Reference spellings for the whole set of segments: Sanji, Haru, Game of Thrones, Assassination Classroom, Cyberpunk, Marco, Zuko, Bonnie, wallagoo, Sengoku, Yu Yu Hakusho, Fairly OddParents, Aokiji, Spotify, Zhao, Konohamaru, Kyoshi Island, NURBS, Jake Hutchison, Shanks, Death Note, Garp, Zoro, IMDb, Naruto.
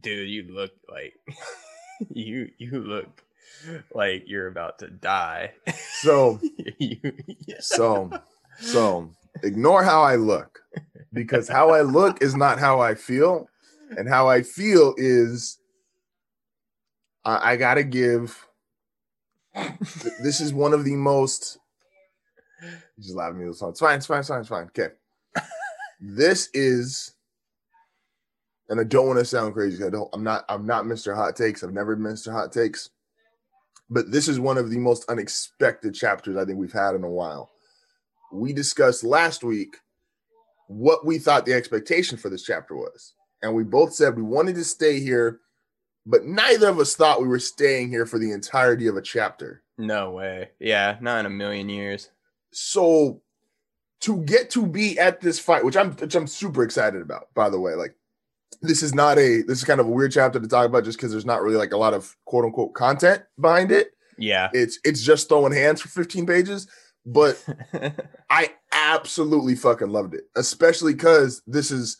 dude, you look like you look like you're about to die. So so ignore how I look, because how I look is not how I feel, and how I feel is I gotta give. This is one of the most. You just laughed at me. It's fine. Okay, this is, and I don't want to sound crazy. I'm not Mr. Hot Takes. I've never been Mr. Hot Takes, but this is one of the most unexpected chapters I think we've had in a while. We discussed last week what we thought the expectation for this chapter was, and we both said we wanted to stay here, but neither of us thought we were staying here for the entirety of a chapter. No way. Yeah, not in a million years. So to get to be at this fight, which I'm super excited about, by the way, like this is kind of a weird chapter to talk about just because there's not really like a lot of quote unquote content behind it. Yeah. It's just throwing hands for 15 pages. But I absolutely fucking loved it, especially because this is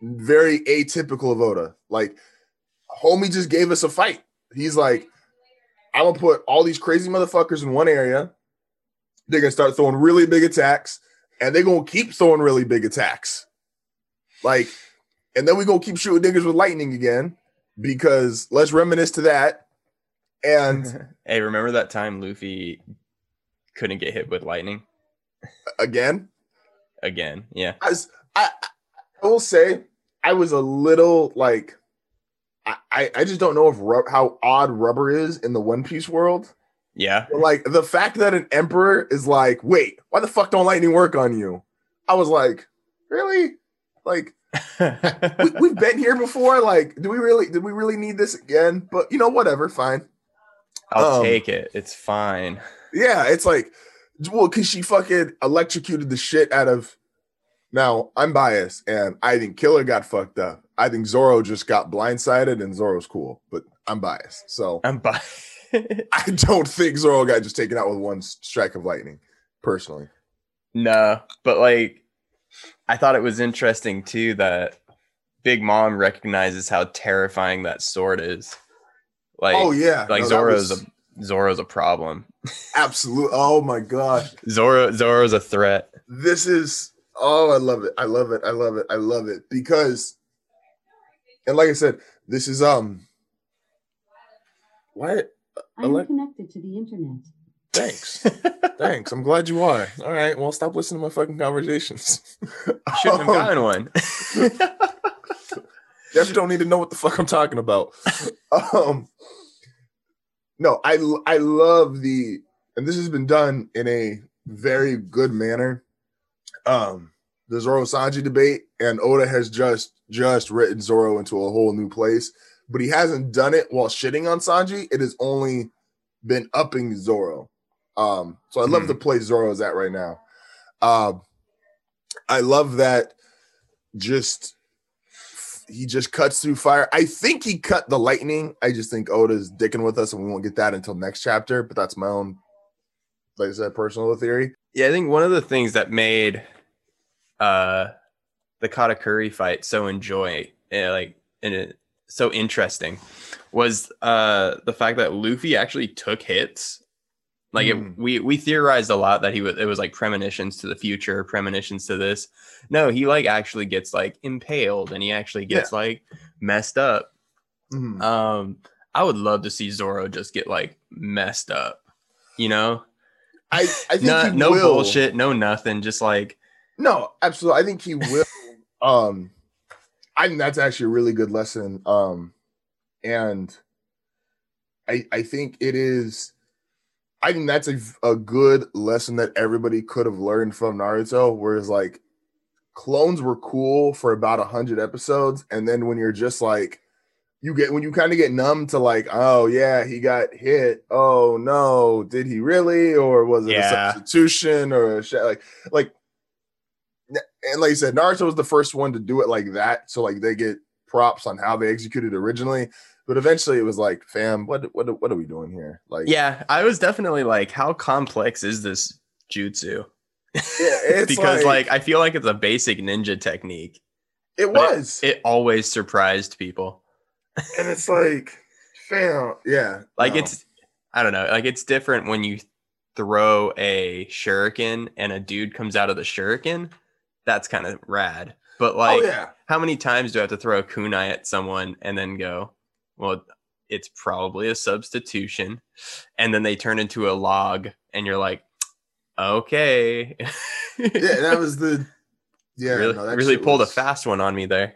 very atypical of Oda. Like, homie just gave us a fight. He's like, I'm going to put all these crazy motherfuckers in one area. They're going to start throwing really big attacks, and they're going to keep throwing really big attacks. Like, and then we're going to keep shooting niggas with lightning again, because let's reminisce to that. And hey, remember that time Luffy couldn't get hit with lightning again? Yeah. I will say I was a little like, I just don't know how odd rubber is in the One Piece world. Yeah. But like the fact that an emperor is like, wait, why the fuck don't lightning work on you? I was like, really? Like we've been here before. Like, did we really need this again? But you know, whatever. Fine. I'll take it. It's fine. Yeah, it's like, well, because she fucking electrocuted the shit out of. Now, I'm biased, and I think Killer got fucked up. I think Zoro just got blindsided, and Zoro's cool, but I'm biased. So I'm biased. I don't think Zoro got just taken out with one strike of lightning, personally. No, but like, I thought it was interesting too that Big Mom recognizes how terrifying that sword is. Like, oh yeah, like no, Zoro's a problem. Absolutely. Oh my gosh. Zoro's a threat. This is, oh, I love it. Because, and like I said, this is, what? I'm connected to the internet. Thanks. Thanks. I'm glad you are. All right. Well, stop listening to my fucking conversations. I shouldn't have gotten one. Definitely don't need to know what the fuck I'm talking about. No, I love the, and this has been done in a very good manner. The Zoro Sanji debate, and Oda has just written Zoro into a whole new place, but he hasn't done it while shitting on Sanji. It has only been upping Zoro. So I love the place Zoro's at right now. I love that just he just cuts through fire. I think he cut the lightning. I just think Oda's dicking with us, and we won't get that until next chapter. But that's my own, like I said, personal theory. Yeah, I think one of the things that made the Katakuri fight so so interesting was the fact that Luffy actually took hits. Like we theorized a lot that it was like premonitions to the future, premonitions to this. No, he like actually gets like impaled, and he actually gets like messed up. Mm-hmm. I would love to see Zoro just get like messed up, you know? I think no bullshit, no nothing, just like no, absolutely. I think he will. I think that's actually a really good lesson. And I think it is. I think that's a good lesson that everybody could have learned from Naruto, whereas like clones were cool for about 100 episodes. And then when you're just like, when you kind of get numb to like, oh yeah, he got hit. Oh no, did he really? Or was it a substitution or a shit? Like, and like you said, Naruto was the first one to do it like that. So like they get props on how they executed originally. But eventually it was like, fam, what are we doing here? Like, yeah, I was definitely like, how complex is this jutsu? Yeah, it's because like I feel like it's a basic ninja technique. It always surprised people. And it's like, fam, yeah. Like, no. It's, I don't know. Like, it's different when you throw a shuriken and a dude comes out of the shuriken. That's kind of rad. But, like, oh, yeah. How many times do I have to throw a kunai at someone and then go, well, it's probably a substitution. And then they turn into a log and you're like, okay. Yeah, that was the... Yeah, really, no, really pulled a fast one on me there.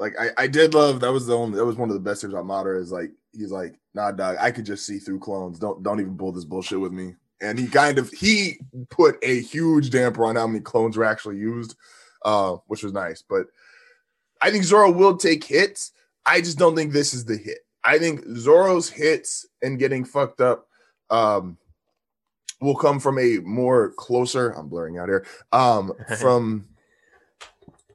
Like I did love that was one of the best things about Madara is like he's like, nah dog, I could just see through clones. Don't even pull this bullshit with me. And he put a huge damper on how many clones were actually used, which was nice. But I think Zoro will take hits. I just don't think this is the hit. I think Zoro's hits and getting fucked up will come from a more closer, I'm blurring out here, from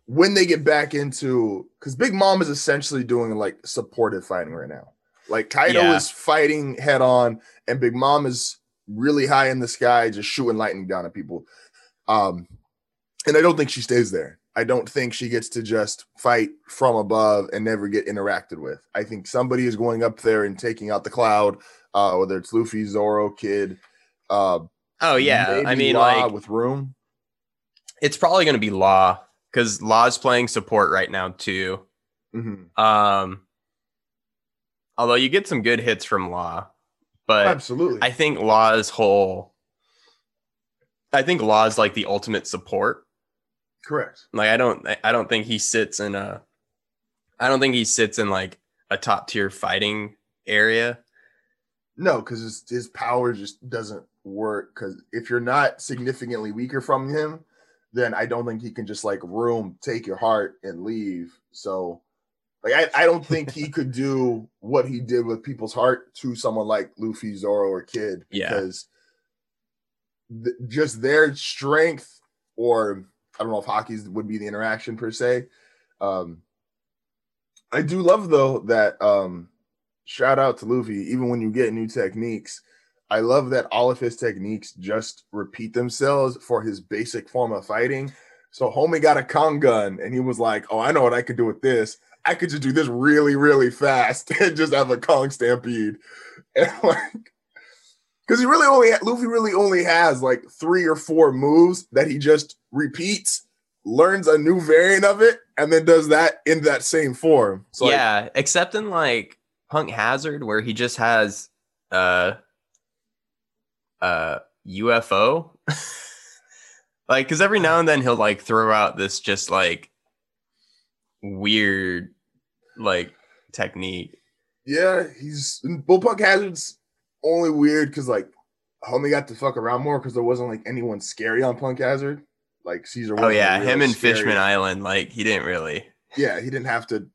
when they get back into, because Big Mom is essentially doing like supportive fighting right now. Like Kaido is fighting head on and Big Mom is really high in the sky, just shooting lightning down at people. And I don't think she stays there. I don't think she gets to just fight from above and never get interacted with. I think somebody is going up there and taking out the cloud, whether it's Luffy, Zoro, Kid, I mean, Law, like with room, it's probably going to be Law because Law's playing support right now too. Mm-hmm. Although you get some good hits from Law, but absolutely, I think Law's like the ultimate support. Correct. Like I don't think he sits in like a top tier fighting area. No, because his power just doesn't work. Because if you're not significantly weaker from him, then I don't think he can just like room, take your heart, and leave. So, like, I don't think he could do what he did with people's heart to someone like Luffy, Zoro, or Kid. Because just their strength, or I don't know if hockey's would be the interaction per se. I do love though that. Shout out to Luffy. Even when you get new techniques, I love that all of his techniques just repeat themselves for his basic form of fighting. So homie got a kangun, and he was like, "Oh, I know what I could do with this. I could just do this really, really fast and just have a Kong stampede." And like, because Luffy really only has like 3 or 4 moves that he just repeats, learns a new variant of it, and then does that in that same form. So yeah, like, except in like Punk Hazard, where he just has UFO. Like, because every now and then he'll like throw out this just like weird like technique. Yeah, Punk Hazard's only weird because like homie got to fuck around more because there wasn't like anyone scary on Punk Hazard. Like Caesar. Oh yeah, him and scary. Fishman Island. Like he didn't really. Yeah, he didn't have to.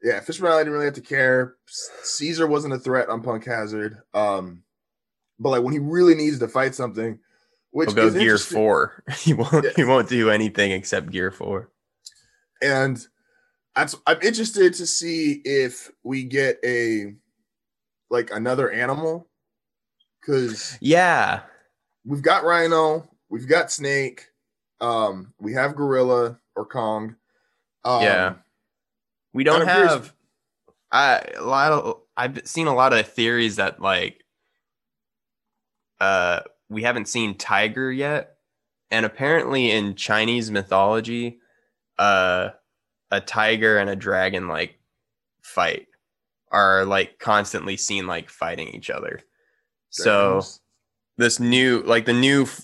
Yeah, Fishman Island didn't really have to care. Caesar wasn't a threat on Punk Hazard. But like when he really needs to fight something, which he'll go is Gear 4. He won't do anything except Gear 4. And I'm interested to see if we get a like another animal. Cause we've got Rhino, we've got Snake, we have Gorilla or Kong. We don't have I've seen a lot of theories that like we haven't seen tiger yet. And apparently in Chinese mythology, a tiger and a dragon like fight are like constantly seen like fighting each other. Dragons. So this new like the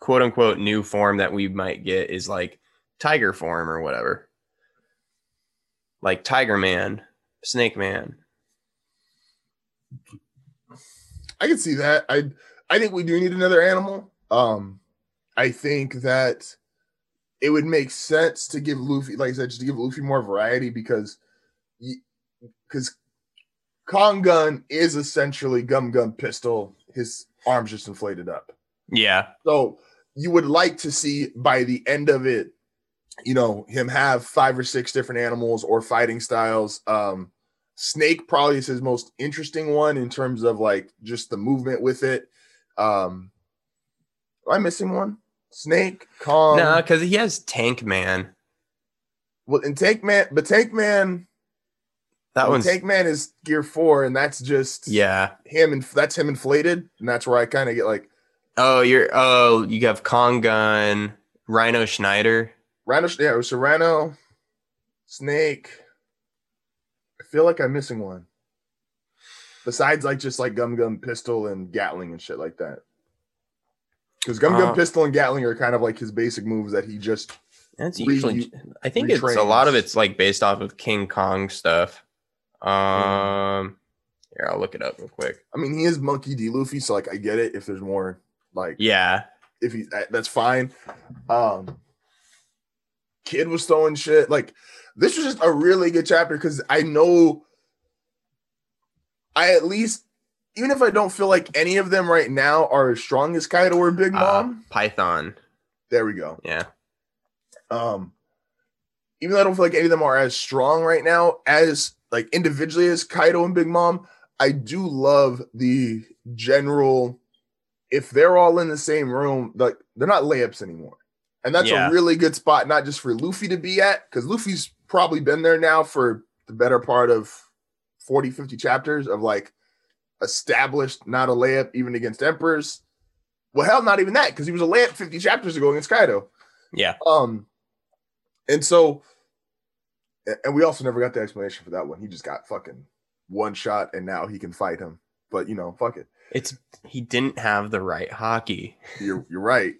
quote unquote new form that we might get is like tiger form or whatever. Like Tiger Man, Snake Man. I can see that. I think we do need another animal. I think that it would make sense to give Luffy, like I said, just to give Luffy more variety because Kong Gun is essentially Gum Gun Pistol. His arms just inflated up. Yeah. So you would like to see by the end of it, you know, him have 5 or 6 different animals or fighting styles. Snake probably is his most interesting one in terms of like just the movement with it. Am I missing one? Snake, Kong. No, because he has Tank Man. Well, in Tank Man, That one's Tank Man is Gear 4, and that's just him, and that's him inflated, and that's where I kind of get like, you have Kongan, Rhino Schneider, so Rhino, Snake. I feel like I'm missing one. Besides, like just like Gum Pistol and Gatling and shit like that, because Gum Pistol and Gatling are kind of like his basic moves that he just. That's usually. I think retrains. It's a lot of it's like based off of King Kong stuff. Here, I'll look it up real quick. I mean, he is Monkey D. Luffy, so like I get it. If there's more, like if he that's fine. Kid was throwing shit. Like this was just a really good chapter because I know. I at least, even if I don't feel like any of them right now are as strong as Kaido or Big Mom. Python. There we go. Yeah. Even though I don't feel like any of them are as strong right now as like individually as Kaido and Big Mom, I do love the general. If they're all in the same room, like they're not layups anymore, and that's a really good spot, not just for Luffy to be at, because Luffy's probably been there now for the better part of 40, 50 chapters of like established, not a layup even against Emperors. Well, hell, not even that, because he was a layup 50 chapters ago against Kaido. Yeah. And so, and we also never got the explanation for that one. He just got fucking one shot, and now he can fight him. But you know, fuck it. It's he didn't have the right hockey. You're right.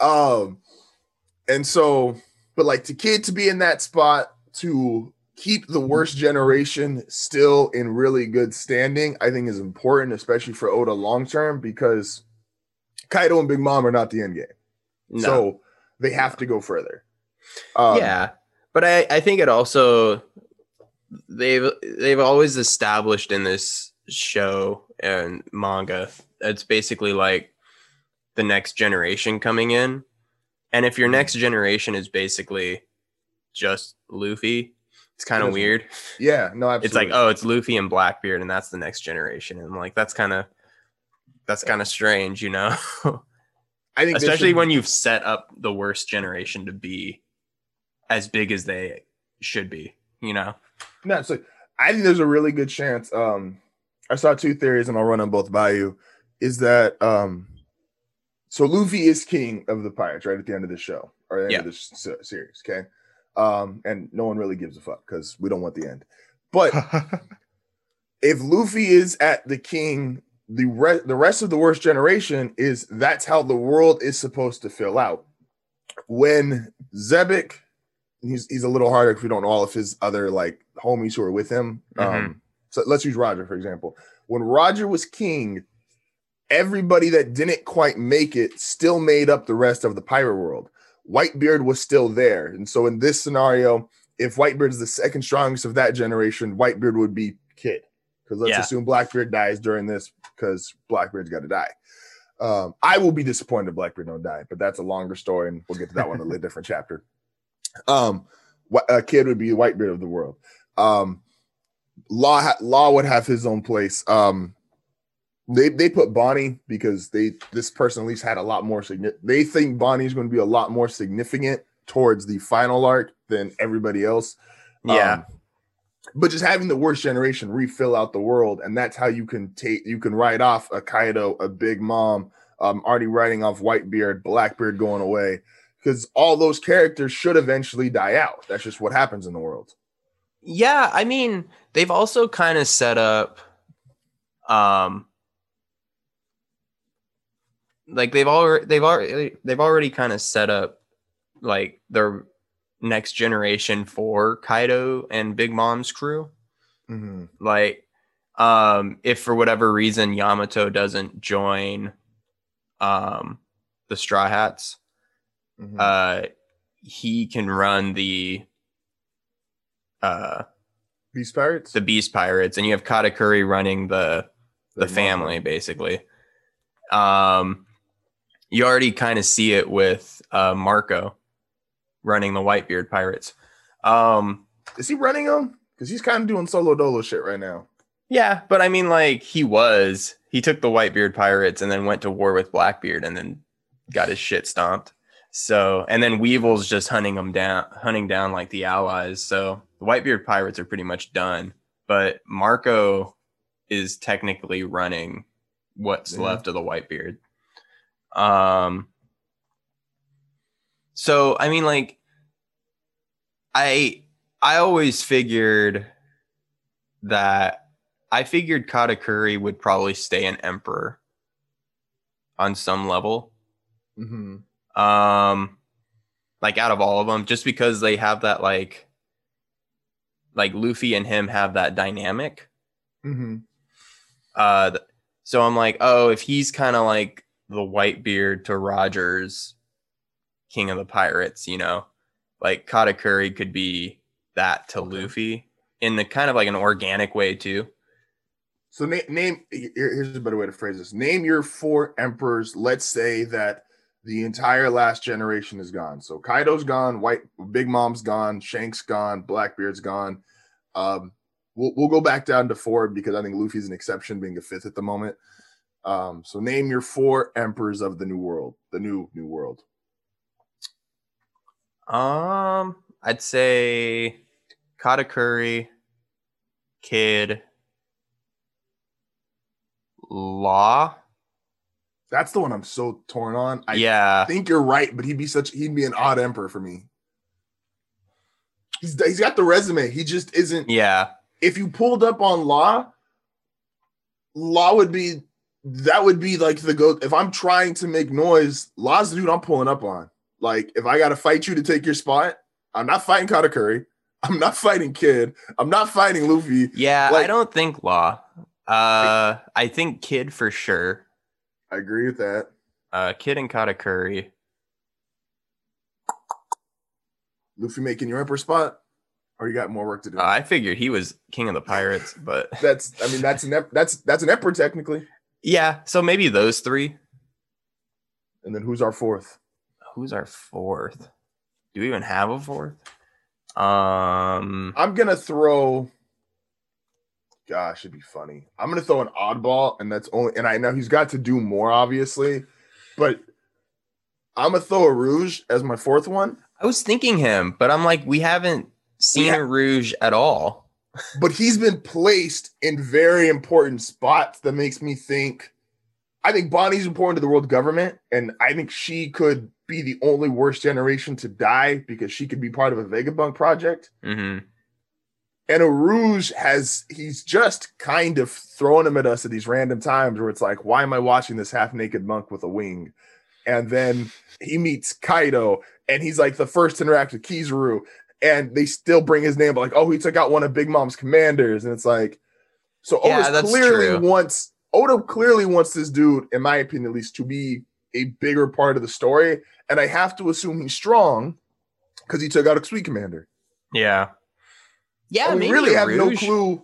And so, but like to Kid to be in that spot to keep the worst generation still in really good standing, I think is important, especially for Oda long term, because Kaido and Big Mom are not the end game. No. So they have to go further. But I think it also they've always established in this show and manga, it's basically like the next generation coming in. And if your next generation is basically just Luffy, it's kind of weird. Yeah, no, absolutely. It's like, oh, it's Luffy and Blackbeard, and that's the next generation. And like that's kind of strange, you know. I think especially when you've set up the worst generation to be as big as they should be, you know. No, so I think there's a really good chance. I saw two theories, and I'll run them both by you. Is that so? Luffy is king of the pirates, right? At the end of the show or the end of this series, okay. And no one really gives a fuck because we don't want the end. But if Luffy is at the king, the rest of the worst generation is that's how the world is supposed to fill out. When Zebek, he's a little harder if we don't know all of his other like homies who are with him. So let's use Roger, for example. When Roger was king, everybody that didn't quite make it still made up the rest of the pirate world. Whitebeard was still there. And so in this scenario, if Whitebeard is the second strongest of that generation, Whitebeard would be Kid. Because let's assume Blackbeard dies during this because Blackbeard's got to die. I will be disappointed if Blackbeard don't die, but that's a longer story, and we'll get to that one in a different chapter. A Kid would be Whitebeard of the world. Law would have his own place. They put Bonnie because this person at least had a lot more significant. They think Bonnie's going to be a lot more significant towards the final arc than everybody else. But just having the worst generation refill out the world, and that's how you can write off a Kaido, a Big Mom, already writing off Whitebeard, Blackbeard going away, because all those characters should eventually die out. That's just what happens in the world. Yeah, I mean, they've also kind of set up like they've already kind of set up like their next generation for Kaido and Big Mom's crew. Like, if for whatever reason Yamato doesn't join, the Straw Hats, he can run the Beast Pirates, and you have Katakuri running the family, basically. You already kind of see it with Marco running the Whitebeard Pirates. Is he running them? Because he's kind of doing solo dolo shit right now. Yeah, but I mean, like, he took the Whitebeard Pirates and then went to war with Blackbeard and then got his shit stomped. So, and then Weevil's just hunting down like the allies. So the Whitebeard Pirates are pretty much done. But Marco is technically running what's left of the Whitebeard. So, I mean, like, I always figured that Katakuri would probably stay an emperor on some level. Mm-hmm. Like, out of all of them, just because they have that, like Luffy and him have that dynamic. Mm-hmm. So I'm like, oh, if he's kind of like the Whitebeard to Roger's King of the Pirates, you know, like Katakuri could be that to Luffy in the kind of like an organic way too. So name here's a better way to phrase this. Name your four emperors. Let's say that the entire last generation is gone. So Kaido's gone, Big Mom's gone, Shanks gone, Blackbeard's gone. We'll go back down to four because I think Luffy's an exception, being a fifth at the moment. So name your four emperors of the new world, the new world. I'd say Katakuri, Kid, Law. That's the one I'm so torn on. I think you're right, but he'd be an odd emperor for me. He's got the resume. He just isn't. Yeah. If you pulled up on Law would be like the goat. If I'm trying to make noise, Law's the dude I'm pulling up on. Like, if I got to fight you to take your spot, I'm not fighting Katakuri. I'm not fighting Kid. I'm not fighting Luffy. Yeah, like, I don't think Law. I think Kid for sure. I agree with that. Kid and Katakuri. Luffy making your emperor spot, or you got more work to do? I figured he was King of the Pirates, but that's an emperor technically. Yeah, so maybe those three. And then who's our fourth? Do we even have a fourth? I'm gonna throw. Gosh, it'd be funny. I'm going to throw an oddball, and I know he's got to do more, obviously, but I'm going to throw Aruj as my fourth one. I was thinking him, but I'm like, we haven't seen Aruj at all. But he's been placed in very important spots that makes me think, I think Bonnie's important to the world government, and I think she could be the only worst generation to die because she could be part of a Vegabunk project. Mm-hmm. And Aruj he's just kind of throwing him at us at these random times where it's like, why am I watching this half-naked monk with a wing? And then he meets Kaido, and he's like the first to interact with Kizaru, and they still bring his name, but like, oh, he took out one of Big Mom's commanders. And it's like, so Oda clearly wants this dude, in my opinion at least, to be a bigger part of the story. And I have to assume he's strong because he took out a Sweet Commander. Yeah. Yeah, and we really have no clue,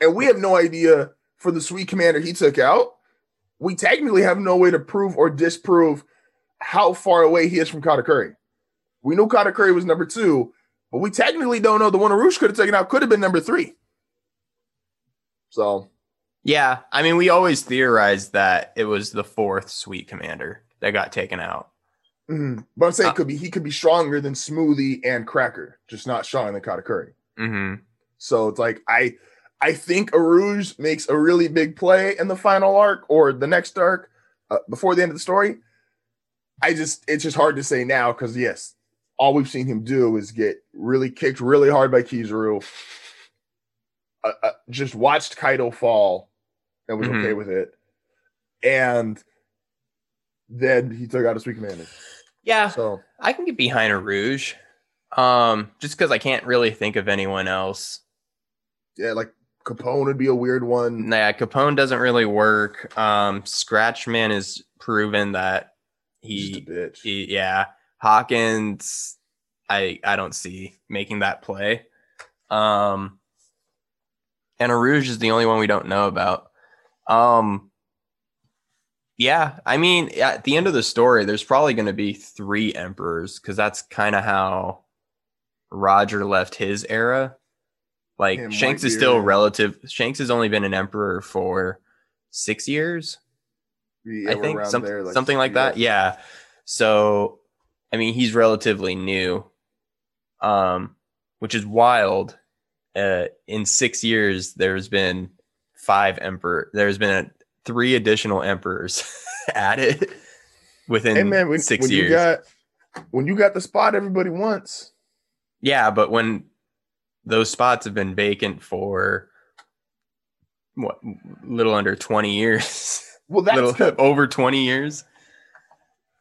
and we have no idea for the Sweet Commander he took out. We technically have no way to prove or disprove how far away he is from Katakuri. We knew Katakuri was number two, but we technically don't know the one Aruj could have taken out could have been number three. So, yeah, I mean, we always theorized that it was the fourth Sweet Commander that got taken out. Mm-hmm. But I'm saying he could be stronger than Smoothie and Cracker, just not stronger than Katakuri. Mm-hmm. So it's like I think Aruj makes a really big play in the final arc or the next arc before the end of the story. It's just hard to say now because yes, all we've seen him do is get really kicked really hard by Kizaru. Just watched Kaido fall and was okay with it, and then he took out a Sweet Commander. Yeah, so I can get behind Aruj. Just because I can't really think of anyone else. Yeah, like Capone would be a weird one. Nah, Capone doesn't really work. Scratchman is proven that he's just a bitch. Hawkins, I don't see making that play. And Aruj is the only one we don't know about. Yeah, I mean, at the end of the story, there's probably going to be three emperors because that's kind of how Roger left his era. Like, damn, Shanks is still relative. Shanks has only been an emperor for 6 years. Yeah, I think something like that. Yeah. So, I mean, he's relatively new, which is wild. in 6 years, there's been three additional emperors added within 6 years. When you got the spot everybody wants. Yeah, but when those spots have been vacant for what, little under 20 years. Well, that's over 20 years.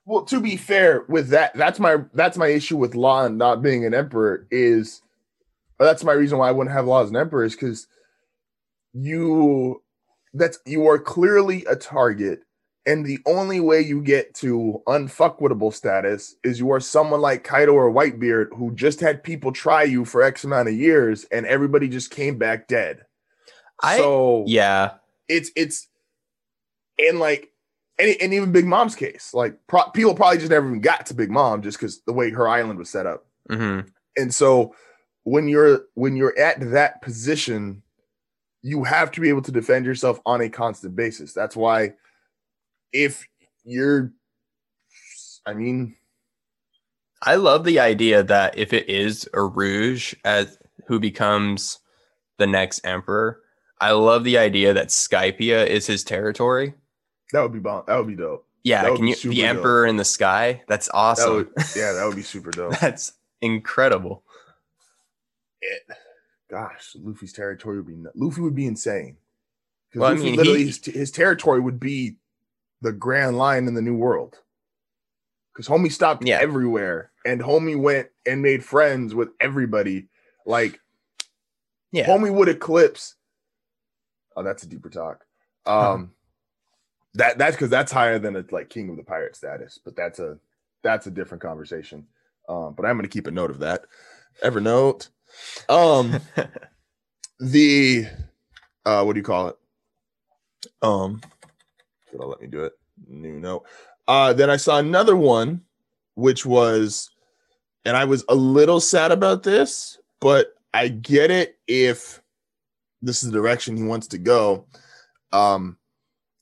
Well, to be fair with that, that's my issue with Law and not being an emperor is, that's my reason why I wouldn't have Law as an emperor is because you are clearly a target. And the only way you get to unfuckwittable status is you are someone like Kaido or Whitebeard who just had people try you for X amount of years and everybody just came back dead. And even Big Mom's case, like people probably just never even got to Big Mom just because the way her island was set up. Mm-hmm. And so when you're at that position, you have to be able to defend yourself on a constant basis. That's why. I love the idea that if it is Aruj who becomes the next emperor, I love the idea that Skypia is his territory. That would be bomb. That would be dope. Yeah, the emperor in the sky. That's awesome. That would be super dope. That's incredible. Luffy's territory would be Luffy would be insane. Well, Luffy literally his territory would be the Grand Line in the New World, because homie stopped everywhere, and homie went and made friends with everybody. Like, homie would eclipse. Oh, that's a deeper talk. That's because that's higher than a King of the Pirate status, but that's a different conversation. But I'm gonna keep a note of that. Evernote. What do you call it? It'll let me do it. New note. Then I saw another one, which was, and I was a little sad about this, but I get it if this is the direction he wants to go. And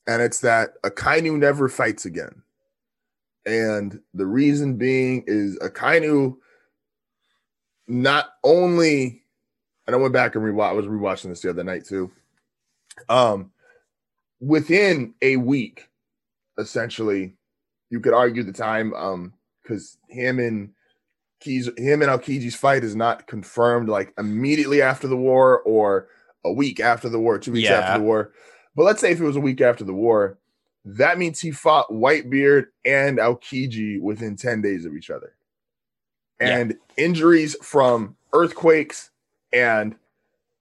it's that Akainu never fights again. And the reason being is Akainu not only, and I went back and rewatched, I was rewatching this the other night too. Within a week, essentially, you could argue the time because him and Aokiji's fight is not confirmed like immediately after the war or a week after the war, 2 weeks after the war. But let's say if it was a week after the war, that means he fought Whitebeard and Aokiji within 10 days of each other. And injuries from earthquakes and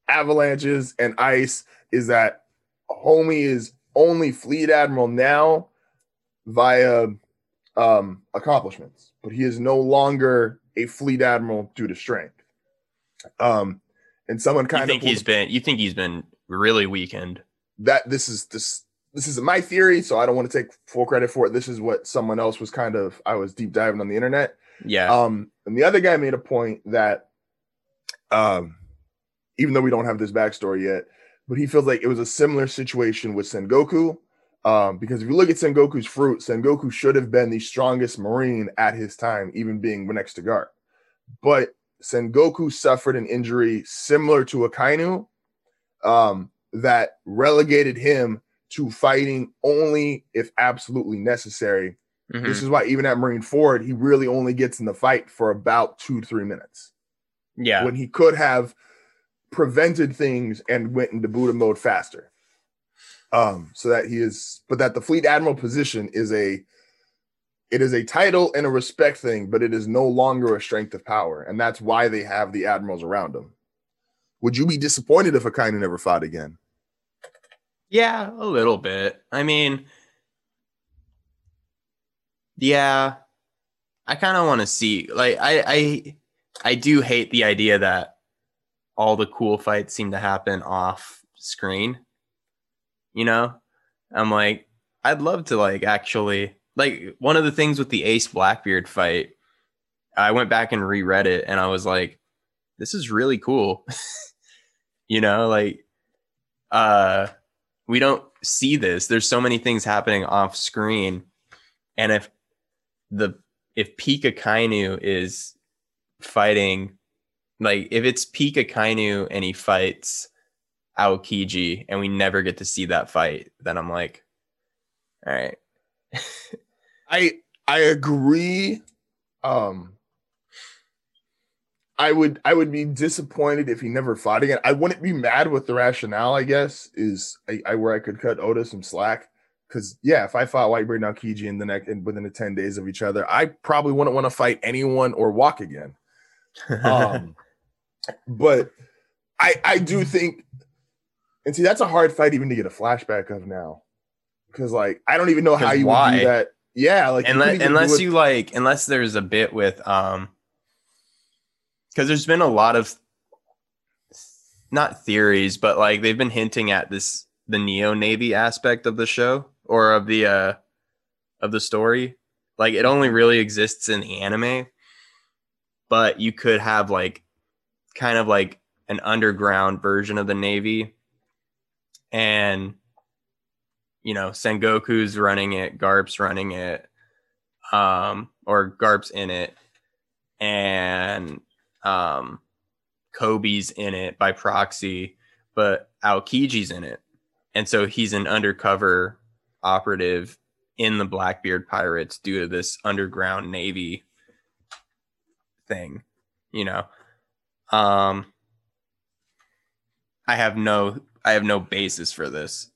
avalanches and ice is that homie is only fleet admiral now via accomplishments, but he is no longer a fleet admiral due to strength. And someone kind of you think he's been really weakened. That this is my theory, so I don't want to take full credit for it. This is what someone else was I was deep diving on the internet. Yeah. And the other guy made a point that even though we don't have this backstory yet, but he feels like it was a similar situation with Sengoku, because if you look at Sengoku's fruit, Sengoku should have been the strongest Marine at his time, even being next to guard. But Sengoku suffered an injury similar to Akainu that relegated him to fighting only if absolutely necessary. Mm-hmm. This is why even at Marine Ford, he really only gets in the fight for about 2 to 3 minutes. Yeah, when he could have prevented things and went into Buddha mode faster. That the fleet admiral position is a title and a respect thing, but it is no longer a strength of power. And that's why they have the admirals around them. Would you be disappointed if Akainu never fought again? Yeah, a little bit. I mean, yeah, I kind of want to see, like, I do hate the idea that all the cool fights seem to happen off screen. You know, I'm like, I'd love to actually, one of the things with the Ace Blackbeard fight, I went back and reread it and I was like, this is really cool. You know, we don't see this. There's so many things happening off screen. And if Pika Kainu is fighting Like, if it's peak Akainu and he fights Aokiji and we never get to see that fight, then I'm like, all right. I agree. I would be disappointed if he never fought again. I wouldn't be mad with the rationale, I guess, is where I could cut Oda some slack. Because, yeah, if I fought Whitebeard and Aokiji in the neck and within the 10 days of each other, I probably wouldn't want to fight anyone or walk again. But I do think, and see, that's a hard fight even to get a flashback of now. Because, like, I don't even know how you would do that. Yeah, like, unless there's a bit with because there's been a lot of not theories, but like they've been hinting at this, the Neo Navy aspect of the show or of the story. Like, it only really exists in anime, but you could have like kind of like an underground version of the Navy, and you know, Sengoku's running it, Garp's running it, or Garp's in it, and Kobe's in it by proxy, but Aokiji's in it. And so he's an undercover operative in the Blackbeard Pirates due to this underground Navy thing, you know. I have no basis for this.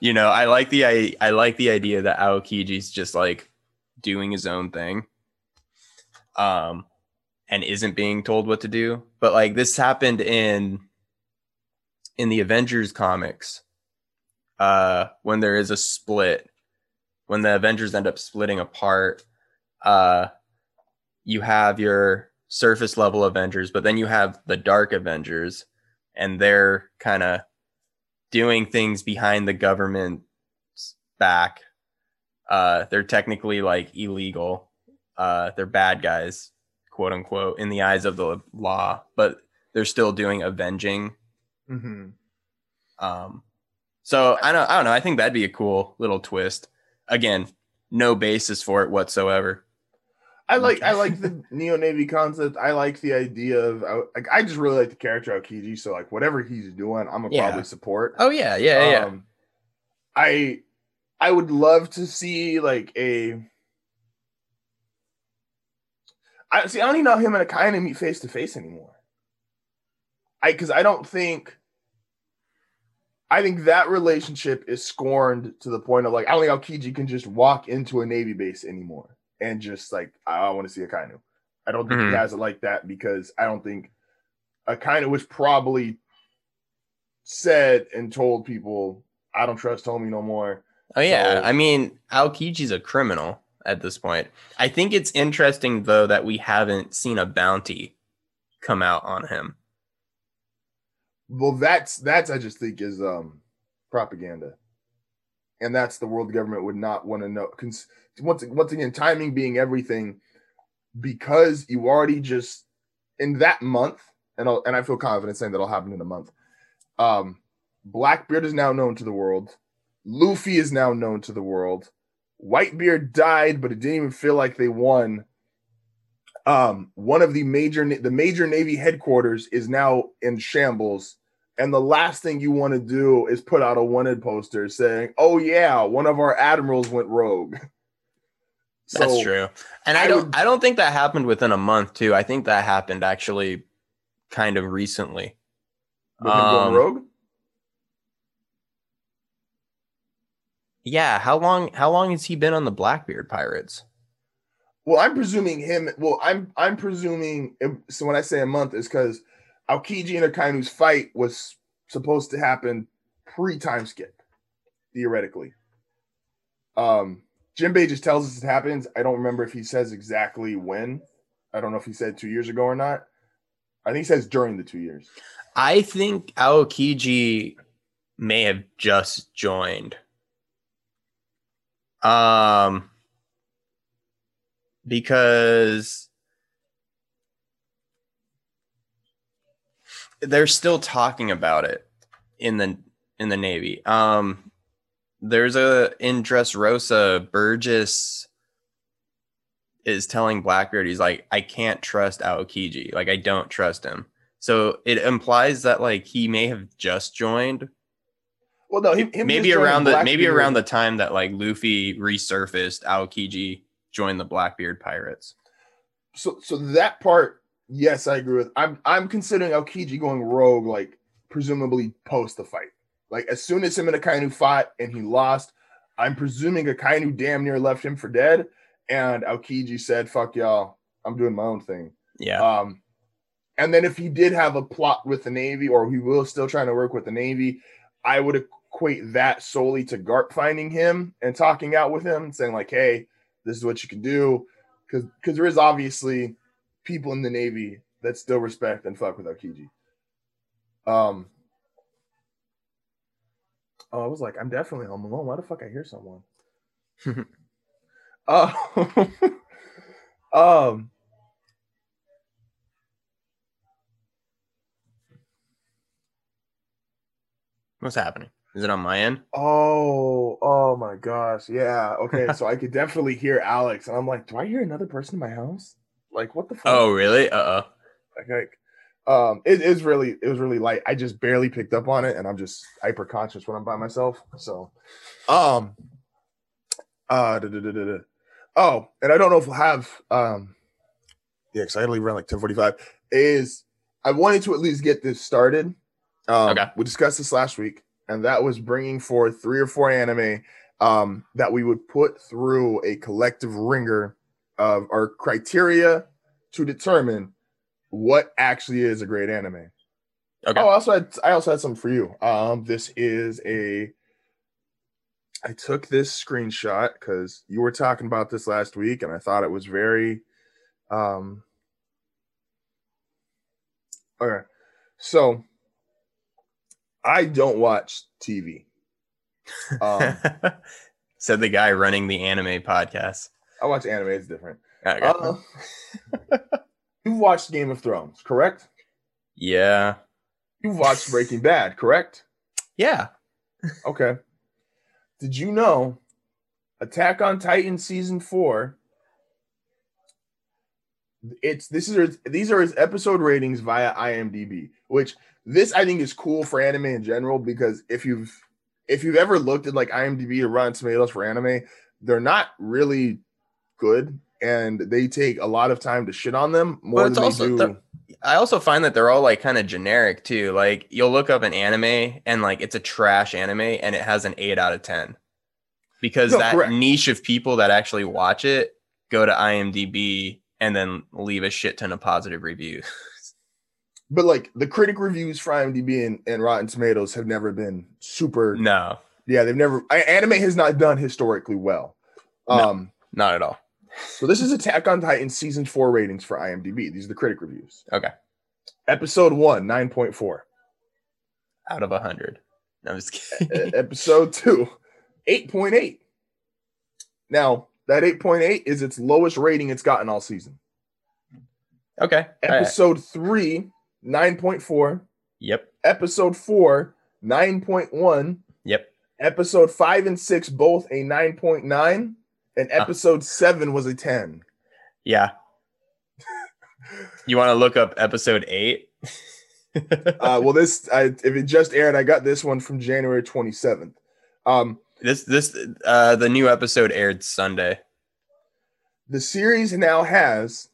You know, I like the idea that Aokiji's just like doing his own thing, and isn't being told what to do. But like, this happened in the Avengers comics, when there is a split, when the Avengers end up splitting apart, you have your surface level Avengers, but then you have the Dark Avengers. And they're kind of doing things behind the government's back. They're technically like illegal. They're bad guys, quote unquote, in the eyes of the law, but they're still doing avenging. Mm-hmm. So I don't know. I think that'd be a cool little twist. Again, no basis for it whatsoever. I like the Neo Navy concept. I like the idea of, like, I just really like the character Aokiji. So like, whatever he's doing, I'm gonna probably support. Oh yeah, yeah, yeah. I would love to see like I don't even know him and Akainu meet face to face anymore. I think that relationship is scorned to the point of like, I don't think Aokiji can just walk into a Navy base anymore and just like, I want to see Akainu. I don't think he has it like that, because I don't think Akainu was probably said and told people, I don't trust homie no more. Oh yeah, so, I mean, Aokiji's a criminal at this point. I think it's interesting though that we haven't seen a bounty come out on him. Well, that's I just think is propaganda. And that's the world government would not want to know. Once again, timing being everything, because you already just in that month, and I feel confident saying that'll happen in a month. Blackbeard is now known to the world. Luffy is now known to the world. Whitebeard died, but it didn't even feel like they won. One of the major Navy headquarters is now in shambles. And the last thing you want to do is put out a wanted poster saying, oh yeah, one of our admirals went rogue. So that's true. And I don't think that happened within a month too. I think that happened actually kind of recently. With him going rogue? Yeah. How long has he been on the Blackbeard Pirates? Well, I'm presuming so when I say a month is because Aokiji and Akainu's fight was supposed to happen pre-time skip, theoretically. Jinbei just tells us it happens. I don't remember if he says exactly when. I don't know if he said 2 years ago or not. I think he says during the 2 years. I think Aokiji may have just joined. Because they're still talking about it in the Navy. There's in Dressrosa, Burgess is telling Blackbeard, he's like, I can't trust Aokiji. Like, I don't trust him. So it implies that like he may have just joined. Well, no, maybe around the time that like Luffy resurfaced, Aokiji joined the Blackbeard pirates. So that part, yes, I agree with. I'm considering Aokiji going rogue, like presumably post the fight. Like as soon as him and Akainu fought and he lost, I'm presuming Akainu damn near left him for dead, and Aokiji said, "Fuck y'all, I'm doing my own thing." Yeah. And then if he did have a plot with the Navy, or he was still trying to work with the Navy, I would equate that solely to Garp finding him and talking out with him, saying like, hey, this is what you can do. Because there is obviously people in the Navy that still respect and fuck with Aokiji. I was like, I'm definitely home alone. Why the fuck I hear someone? What's happening? Is it on my end? Oh my gosh. Yeah. Okay. So I could definitely hear Alex. And I'm like, do I hear another person in my house? Like, what the fuck? Oh, really? Uh-oh. Okay. It was really light. I just barely picked up on it, and I'm just hyper conscious when I'm by myself. So oh, and I don't know if we'll have because I only ran like 10:45. I wanted to at least get this started. Okay. We discussed this last week, and that was bringing forth 3 or 4 anime that we would put through a collective ringer of our criteria to determine what actually is a great anime. Okay. Oh, I also had something for you. I took this screenshot because you were talking about this last week, and I thought it was very okay. So I don't watch TV. Said the guy running the anime podcast. I watch anime. It's different. Okay. You've watched Game of Thrones, correct? Yeah. You've watched Breaking Bad, correct? Yeah. Okay. Did you know Attack on Titan Season 4? These are his episode ratings via IMDb, which this I think is cool for anime in general, because if you've ever looked at like IMDb or Rotten Tomatoes for anime, they're not really good, and they take a lot of time to shit on them more than they do. I also find that they're all like kind of generic too. Like you'll look up an anime and like it's a trash anime and it has an 8 out of 10 because niche of people that actually watch it go to IMDb and then leave a shit ton of positive reviews. But like the critic reviews for IMDb and Rotten Tomatoes have never been super. No. Yeah, they've never. Anime has not done historically well. No, not at all. So this is Attack on Titan Season 4 ratings for IMDb. These are the critic reviews. Okay. Episode 1, 9.4. Out of 100. No, I'm just kidding. Episode 2, 8.8. Now, that 8.8 is its lowest rating it's gotten all season. Okay. Episode 3, 9.4. Yep. Episode 4, 9.1. Yep. Episode 5 and 6, both a 9.9. And episode 7 was a 10. Yeah. You want to look up episode 8? Well, if it just aired, I got this one from January 27th. The new episode aired Sunday. The series now has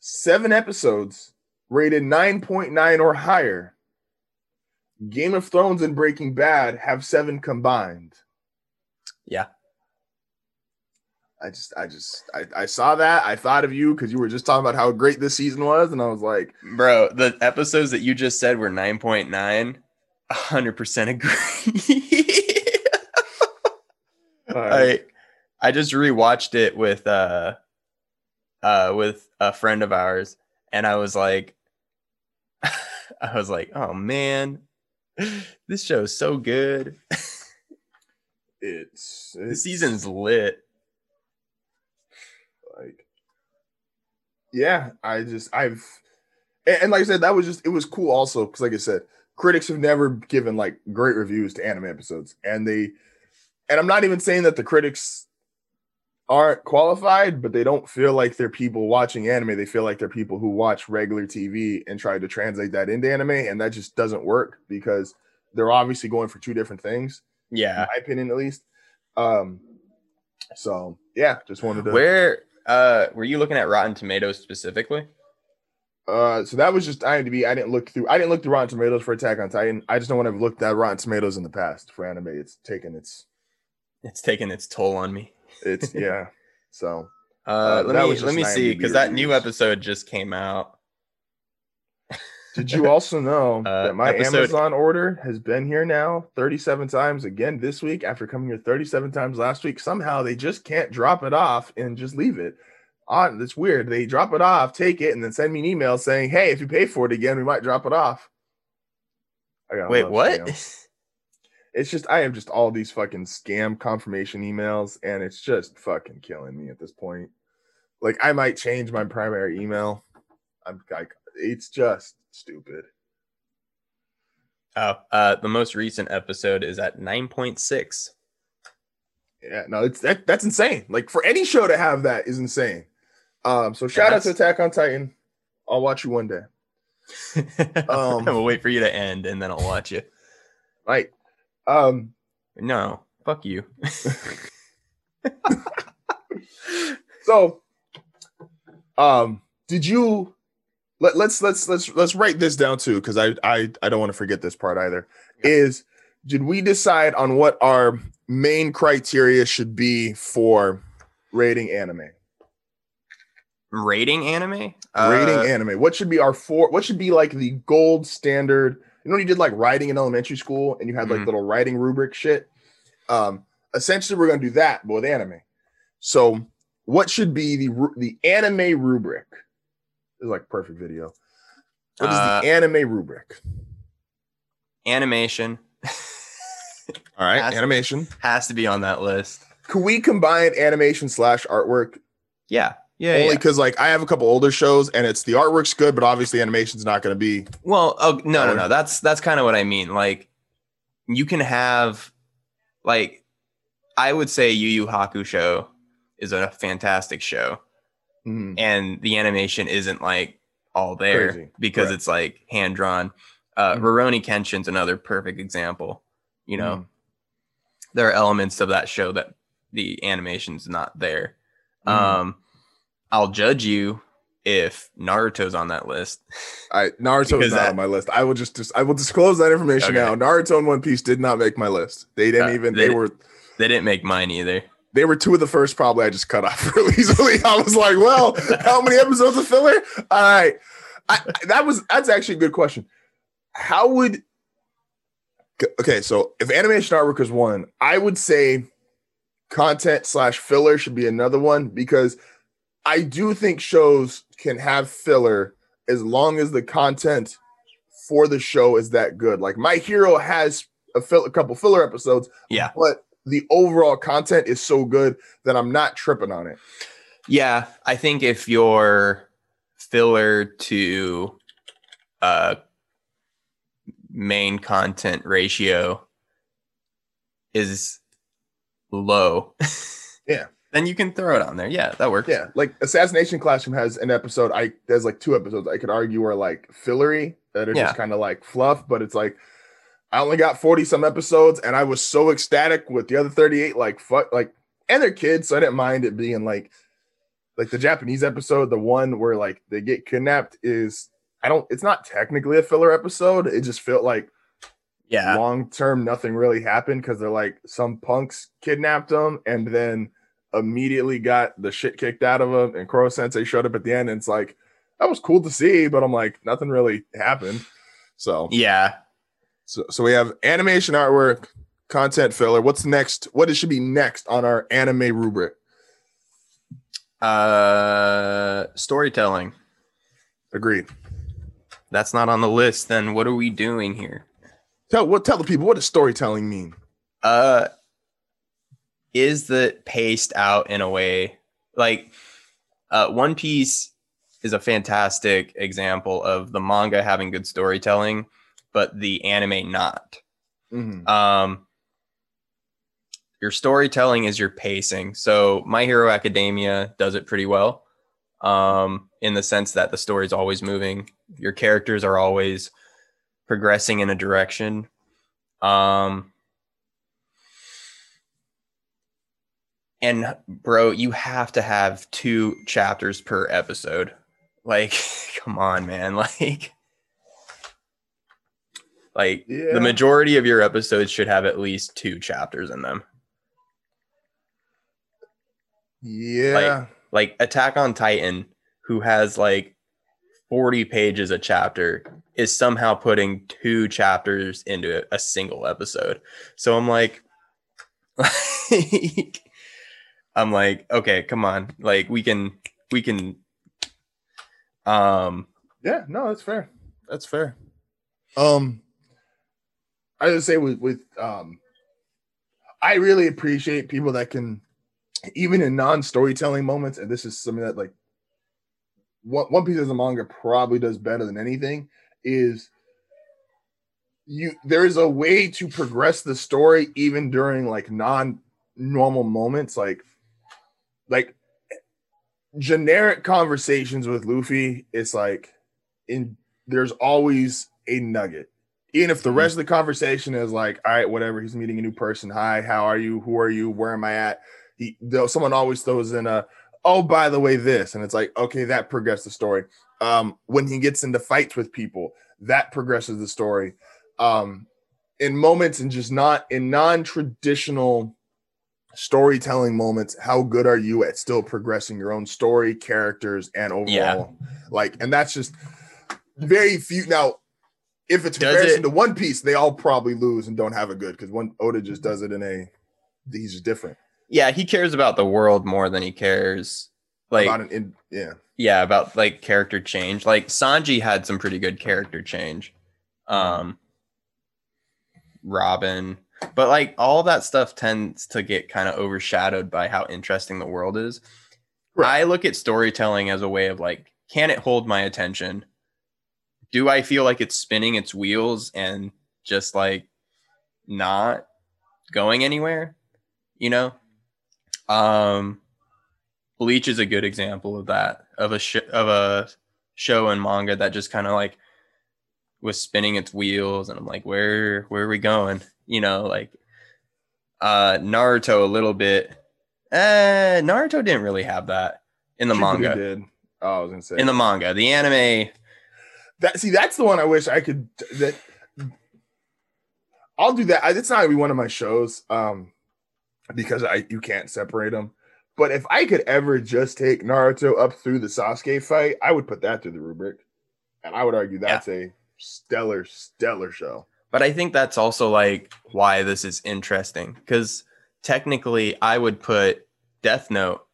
7 episodes rated 9.9 or higher. Game of Thrones and Breaking Bad have 7 combined. Yeah. I saw that. I thought of you because you were just talking about how great this season was. And I was like, bro, the episodes that you just said were 9.9. 100% agree. I just rewatched it with a friend of ours. And I was like, oh man, this show is so good. The season's lit. Yeah, like I said, it was cool also because like I said, critics have never given like great reviews to anime episodes, and I'm not even saying that the critics aren't qualified, but they don't feel like they're people watching anime. They feel like they're people who watch regular TV and try to translate that into anime, and that just doesn't work because they're obviously going for two different things. Yeah, in my opinion, at least. So yeah, just wanted to. Where were you looking at Rotten Tomatoes specifically? So that was just IMDb. I didn't look through Rotten Tomatoes for Attack on Titan. I just don't want to have looked at Rotten Tomatoes in the past for anime. It's taken its toll on me. It's yeah. So let me see, because that new episode just came out. Did you also know that my Amazon order has been here now 37 times again this week after coming here 37 times last week? Somehow they just can't drop it off and just leave it on. It's weird. They drop it off, take it, and then send me an email saying, "Hey, if you pay for it again, we might drop it off." Wait, what? Scam. It's just I have just all these fucking scam confirmation emails, and it's just fucking killing me at this point. Like, I might change my primary email. It's just stupid. Oh, the most recent episode is at 9.6. Yeah, no, it's that's insane. Like, for any show to have that is insane. So shout out to Attack on Titan. I'll watch you one day. We'll wait for you to end, and then I'll watch you. Right. No, fuck you. So, did you? Let's write this down too, because I don't want to forget this part either. Yeah. Did we decide on what our main criteria should be for rating anime? Rating anime? Rating anime. What should be what should be like the gold standard? You know when you did like writing in elementary school and you had like little writing rubric shit? Essentially we're gonna do that, but with anime. So what should be the anime rubric? It's like perfect video. What is the anime rubric? Animation. All right, animation has to be on that list. Could we combine animation / artwork? Yeah. Only because like I have a couple older shows, and it's the artwork's good, but obviously animation's not going to be. Well, oh no. That's kind of what I mean. Like you can have, like, I would say Yu Yu Hakusho is a fantastic show. Mm-hmm. And the animation isn't like all there because It's like hand drawn. Rurouni Kenshin's another perfect example. You know, there are elements of that show that the animation's not there. I'll judge you if Naruto's on that list. Naruto's not on my list. I will I will disclose that information now. Naruto and One Piece did not make my list. They didn't even. They didn't make mine either. They were two of the first probably I just cut off really easily. I was like, well, how many episodes of filler? All right. That's actually a good question. So if animation artwork is one, I would say content / filler should be another one, because I do think shows can have filler as long as the content for the show is that good. Like My Hero has a couple filler episodes, but the overall content is so good that I'm not tripping on it. Yeah, I think if your filler to main content ratio is low, then you can throw it on there. Yeah, that works. Yeah, like Assassination Classroom has an episode. There's like two episodes I could argue are like fillery that are just kind of like fluff, but it's like, I only got 40 some episodes, and I was so ecstatic with the other 38. Like fuck, like, and they're kids, so I didn't mind it being like the Japanese episode, the one where like they get kidnapped it's not technically a filler episode. It just felt like long term nothing really happened because they're like some punks kidnapped them and then immediately got the shit kicked out of them, and Koro Sensei showed up at the end, and it's like that was cool to see, but I'm like nothing really happened. So yeah. So we have animation artwork, content filler. What's next? What should be next on our anime rubric? Storytelling. Agreed. That's not on the list. Then what are we doing here? Tell the people, what does storytelling mean? Is that paced out in a way like One Piece is a fantastic example of the manga having good storytelling, but the anime not. your storytelling is your pacing. So My Hero Academia does it pretty well, in the sense that the story is always moving. Your characters are always progressing in a direction. And bro, you have to have 2 chapters per episode. Like, come on, man. Like yeah. The majority of your episodes should have at least 2 chapters in them. Yeah. Like Attack on Titan, who has like 40 pages a chapter, is somehow putting 2 chapters into a single episode. So I'm like I'm like, okay, come on. Like we can yeah, no, that's fair. That's fair. I would say with I really appreciate people that can, even in non-storytelling moments, and this is something that like One Piece as a manga probably does better than anything, is there is a way to progress the story even during like non-normal moments, like generic conversations with Luffy. It's like there's always a nugget. Even if the rest of the conversation is like, all right, whatever, he's meeting a new person. Hi, how are you? Who are you? Where am I at? Someone always throws in a, oh, by the way, this. And it's like, okay, that progressed the story. When he gets into fights with people, that progresses the story. In moments and just not in non-traditional storytelling moments, how good are you at still progressing your own story, characters, and overall? Yeah. Like, and that's just very few. Now, if it's comparison to One Piece, they all probably lose and don't have a good, because Oda just does it he's just different. Yeah, he cares about the world more than he cares about like character change. Like Sanji had some pretty good character change. Robin, but like all that stuff tends to get kind of overshadowed by how interesting the world is. Right. I look at storytelling as a way of like, can it hold my attention? Do I feel like it's spinning its wheels and just like not going anywhere? You know, Bleach is a good example of that, of a show and manga that just kind of like was spinning its wheels. And I'm like, where are we going? You know, like Naruto a little bit. Naruto didn't really have that in the manga. Did. Oh, I was going to say. In the manga, the anime. That's the one I wish I could. That I'll do that. It's not gonna be one of my shows, because you can't separate them. But if I could ever just take Naruto up through the Sasuke fight, I would put that through the rubric, and I would argue that's a stellar show. But I think that's also like why this is interesting, because technically I would put Death Note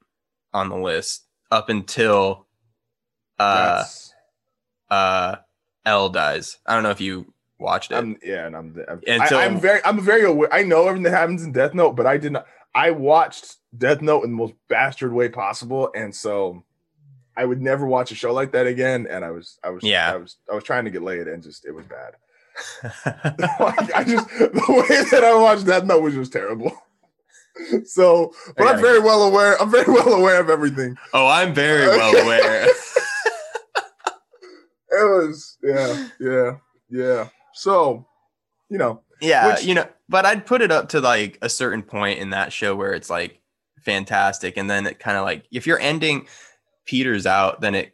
on the list up until L dies. I don't know if you watched it. I'm very aware. I know everything that happens in Death Note, but I did not. I watched Death Note in the most bastard way possible, and so I would never watch a show like that again. And I was trying to get laid, and just it was bad. Like, the way that I watched Death Note was just terrible. So, but okay. I'm very well aware of everything. Oh, I'm very well aware. It was, yeah. So, you know. Yeah, you know, but I'd put it up to, like, a certain point in that show where it's, like, fantastic. And then it kind of, like, if you're ending Peter's out, then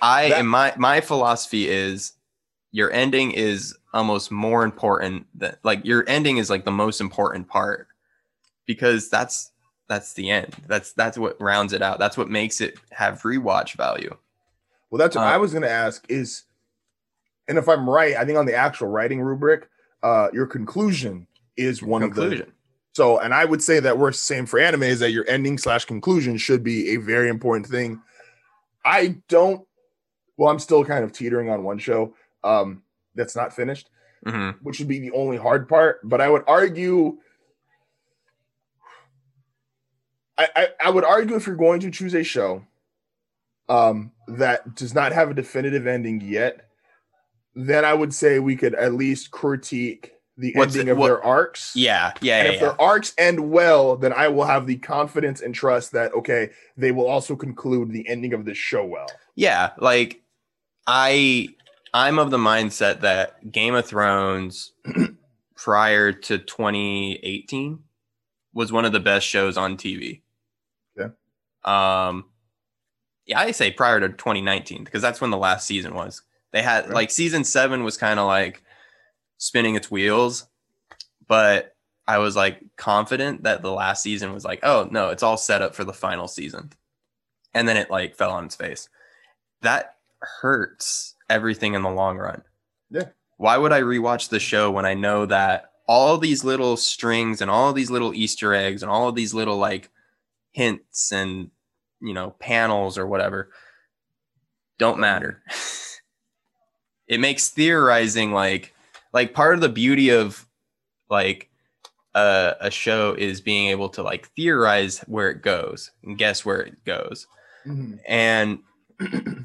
my philosophy is your ending is almost more important than, like, your ending is, like, the most important part. Because that's the end. That's what rounds it out. That's what makes it have rewatch value. Well, that's what I was going to ask is, and if I'm right, I think on the actual writing rubric, your conclusion is one of the. So, and I would say that we're same for anime is that your ending / conclusion should be a very important thing. I'm still kind of teetering on one show that's not finished, which would be the only hard part. But I would argue, if you're going to choose a show that does not have a definitive ending yet, then I would say we could at least critique the ending of their arcs. And if their arcs end well, then I will have the confidence and trust that, okay, they will also conclude the ending of this show well. Yeah, like, I'm of the mindset that Game of Thrones prior to 2018 was one of the best shows on TV. Yeah. Yeah, I say prior to 2019 because that's when the last season was. They had like season 7 was kind of like spinning its wheels, but I was like confident that the last season was like, oh no, it's all set up for the final season. And then it like fell on its face. That hurts everything in the long run. Yeah. Why would I rewatch the show when I know that all these little strings and all these little Easter eggs and all of these little like hints and, you know, panels or whatever don't matter? It makes theorizing like part of the beauty of like a show is being able to like theorize where it goes and guess where it goes. Mm-hmm. And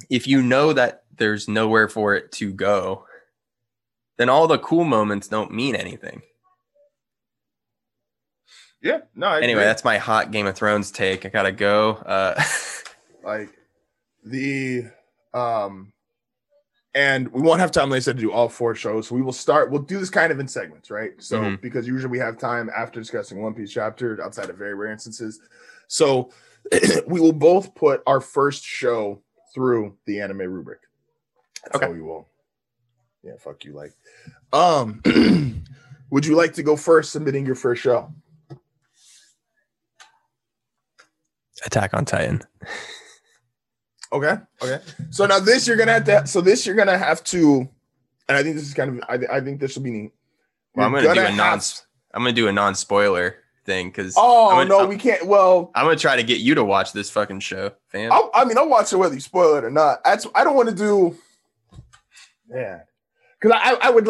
if you know that there's nowhere for it to go, then all the cool moments don't mean anything. Yeah. No. Anyway, that's my hot Game of Thrones take. I gotta go. Like the and we won't have time, like I said, to do all four shows. So we will start. We'll do this kind of in segments, right? So because usually we have time after discussing One Piece chapter, outside of very rare instances. So we will both put our first show through the anime rubric. That's okay. How we will. Yeah. Fuck you, like. Would you like to go first, submitting your first show? Attack on Titan. Okay. So now this you're gonna have to. And I think this is kind of. I think this will be neat. Well, I'm gonna do a non-spoiler thing because. We can't. Well, I'm gonna try to get you to watch this fucking show, fam. I'll watch it whether you spoil it or not. I don't want to do. Yeah. Because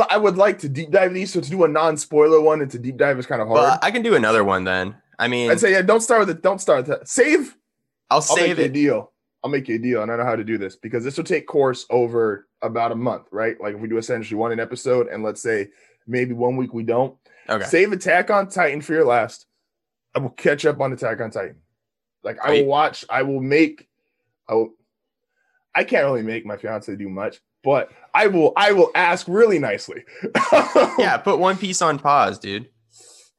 I would like to deep dive these. So to do a non-spoiler one and to deep dive is kind of hard. Well, I can do another one then. I mean, I'd say don't start with that. Save. I'll save it. I'll make you a deal, and I know how to do this because this will take course over about a month, right? Like if we do essentially one an episode, and let's say maybe 1 week we don't. Okay. Save Attack on Titan for your last. I will catch up on Attack on Titan. Like I will watch. I can't really make my fiance do much, but I will ask really nicely. Yeah, put One Piece on pause, dude.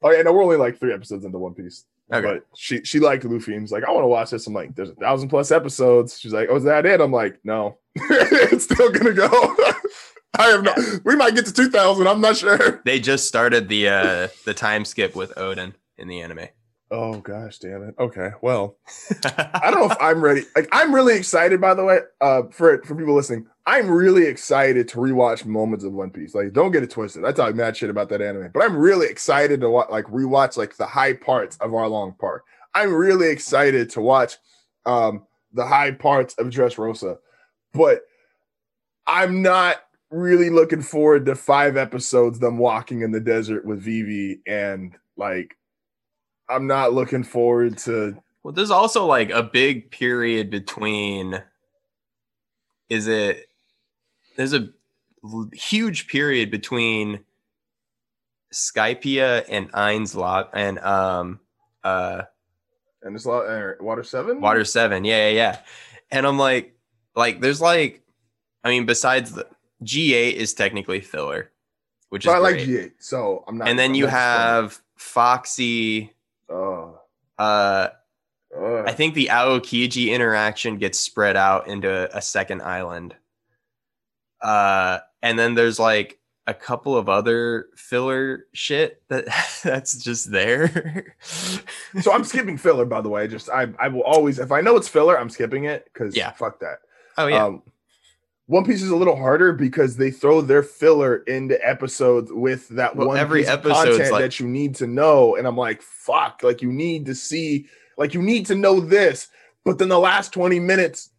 Oh yeah, no, we're only like 3 episodes into One Piece. Okay. But she liked Luffy and was like, I want to watch this. I'm like, there's 1,000+ episodes. She's like, oh, is that it? I'm like, no. It's still gonna go. We might get to 2,000. I'm not sure. They just started the time skip with Odin in the anime. Oh gosh, damn it. Okay, well, I don't know if I'm ready. Like, I'm really excited. By the way, for people listening, I'm really excited to rewatch moments of One Piece. Like, don't get it twisted. I talk mad shit about that anime, but I'm really excited to rewatch like the high parts of Our Long Park. I'm really excited to watch the high parts of Dressrosa, but I'm not really looking forward to 5 episodes them walking in the desert with Vivi and like. I'm not looking forward to. Well, there's also like a big period between. There's a huge period between Skypiea and Einslot and it's Water 7? Water 7, yeah. And I'm like there's like, I mean, besides the G8 is technically filler, which is. But I great. Like G8, so I'm not. And then you have Foxy. Oh. I think the Aokiji interaction gets spread out into a second island. And then there's like a couple of other filler shit that's just there. So I'm skipping filler, by the way. Just I will always, if I know it's filler, I'm skipping it because fuck that. Oh yeah. One Piece is a little harder because they throw their filler into episodes with that every piece of content like, that you need to know. And I'm like, fuck, like you need to see, like you need to know this. But then the last 20 minutes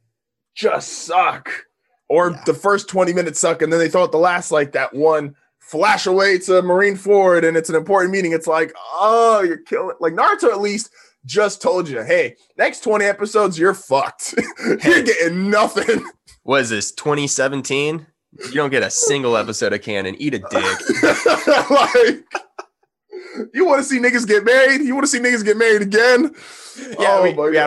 just suck. Or the first 20 minutes suck. And then they throw out the last, like that one flash away to Marine Ford. And it's an important meeting. It's like, oh, you're killing. Like Naruto at least just told you, hey, next 20 episodes, you're fucked. You're getting nothing. Was this 2017? You don't get a single episode of canon. Eat a dick. You want to see niggas get married? You want to see niggas get married again?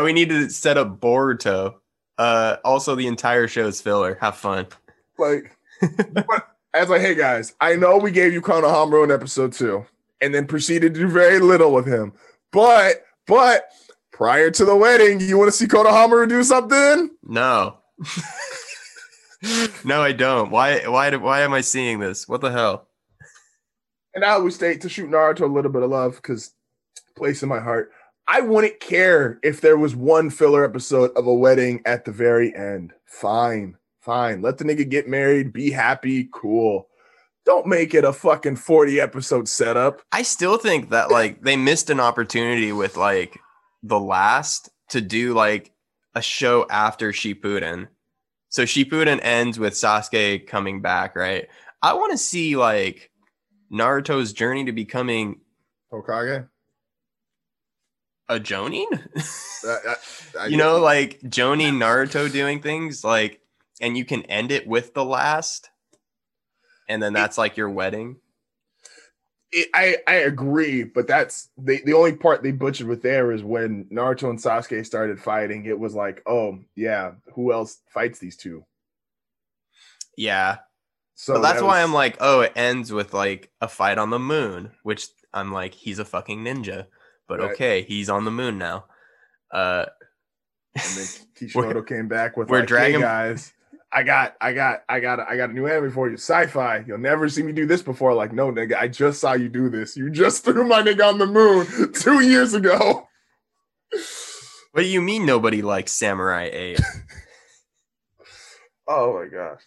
We need to set up Boruto. Also, the entire show is filler. Have fun. I was like, hey guys, I know we gave you Konohamaru in episode 2, and then proceeded to do very little with him. But prior to the wedding, you want to see Konohamaru do something? No. No, I don't. Why am I seeing this? What the hell? And I would state to shoot Naruto a little bit of love, because place in my heart, I wouldn't care if there was one filler episode of a wedding at the very end. Fine. Let the nigga get married, be happy, cool. Don't make it a fucking 40 episode setup. I still think that they missed an opportunity with the last to do a show after Shippuden. So Shippuden ends with Sasuke coming back, right? I want to see Naruto's journey to becoming Hokage. A Jonin? Jonin Naruto doing things and you can end it with the last, and then that's your wedding. I agree, but that's the only part they butchered with there is when Naruto and Sasuke started fighting. It was oh yeah, who else fights these two? Yeah, so but that's why I'm it ends with a fight on the moon, which I'm he's a fucking ninja, but right. Okay, he's on the moon now. And then Kishimoto came back with hey guys, I got a new anime for you. Sci-fi. You'll never see me do this before. No, nigga, I just saw you do this. You just threw my nigga on the moon 2 years ago. What do you mean nobody likes Samurai 8? Oh, my gosh.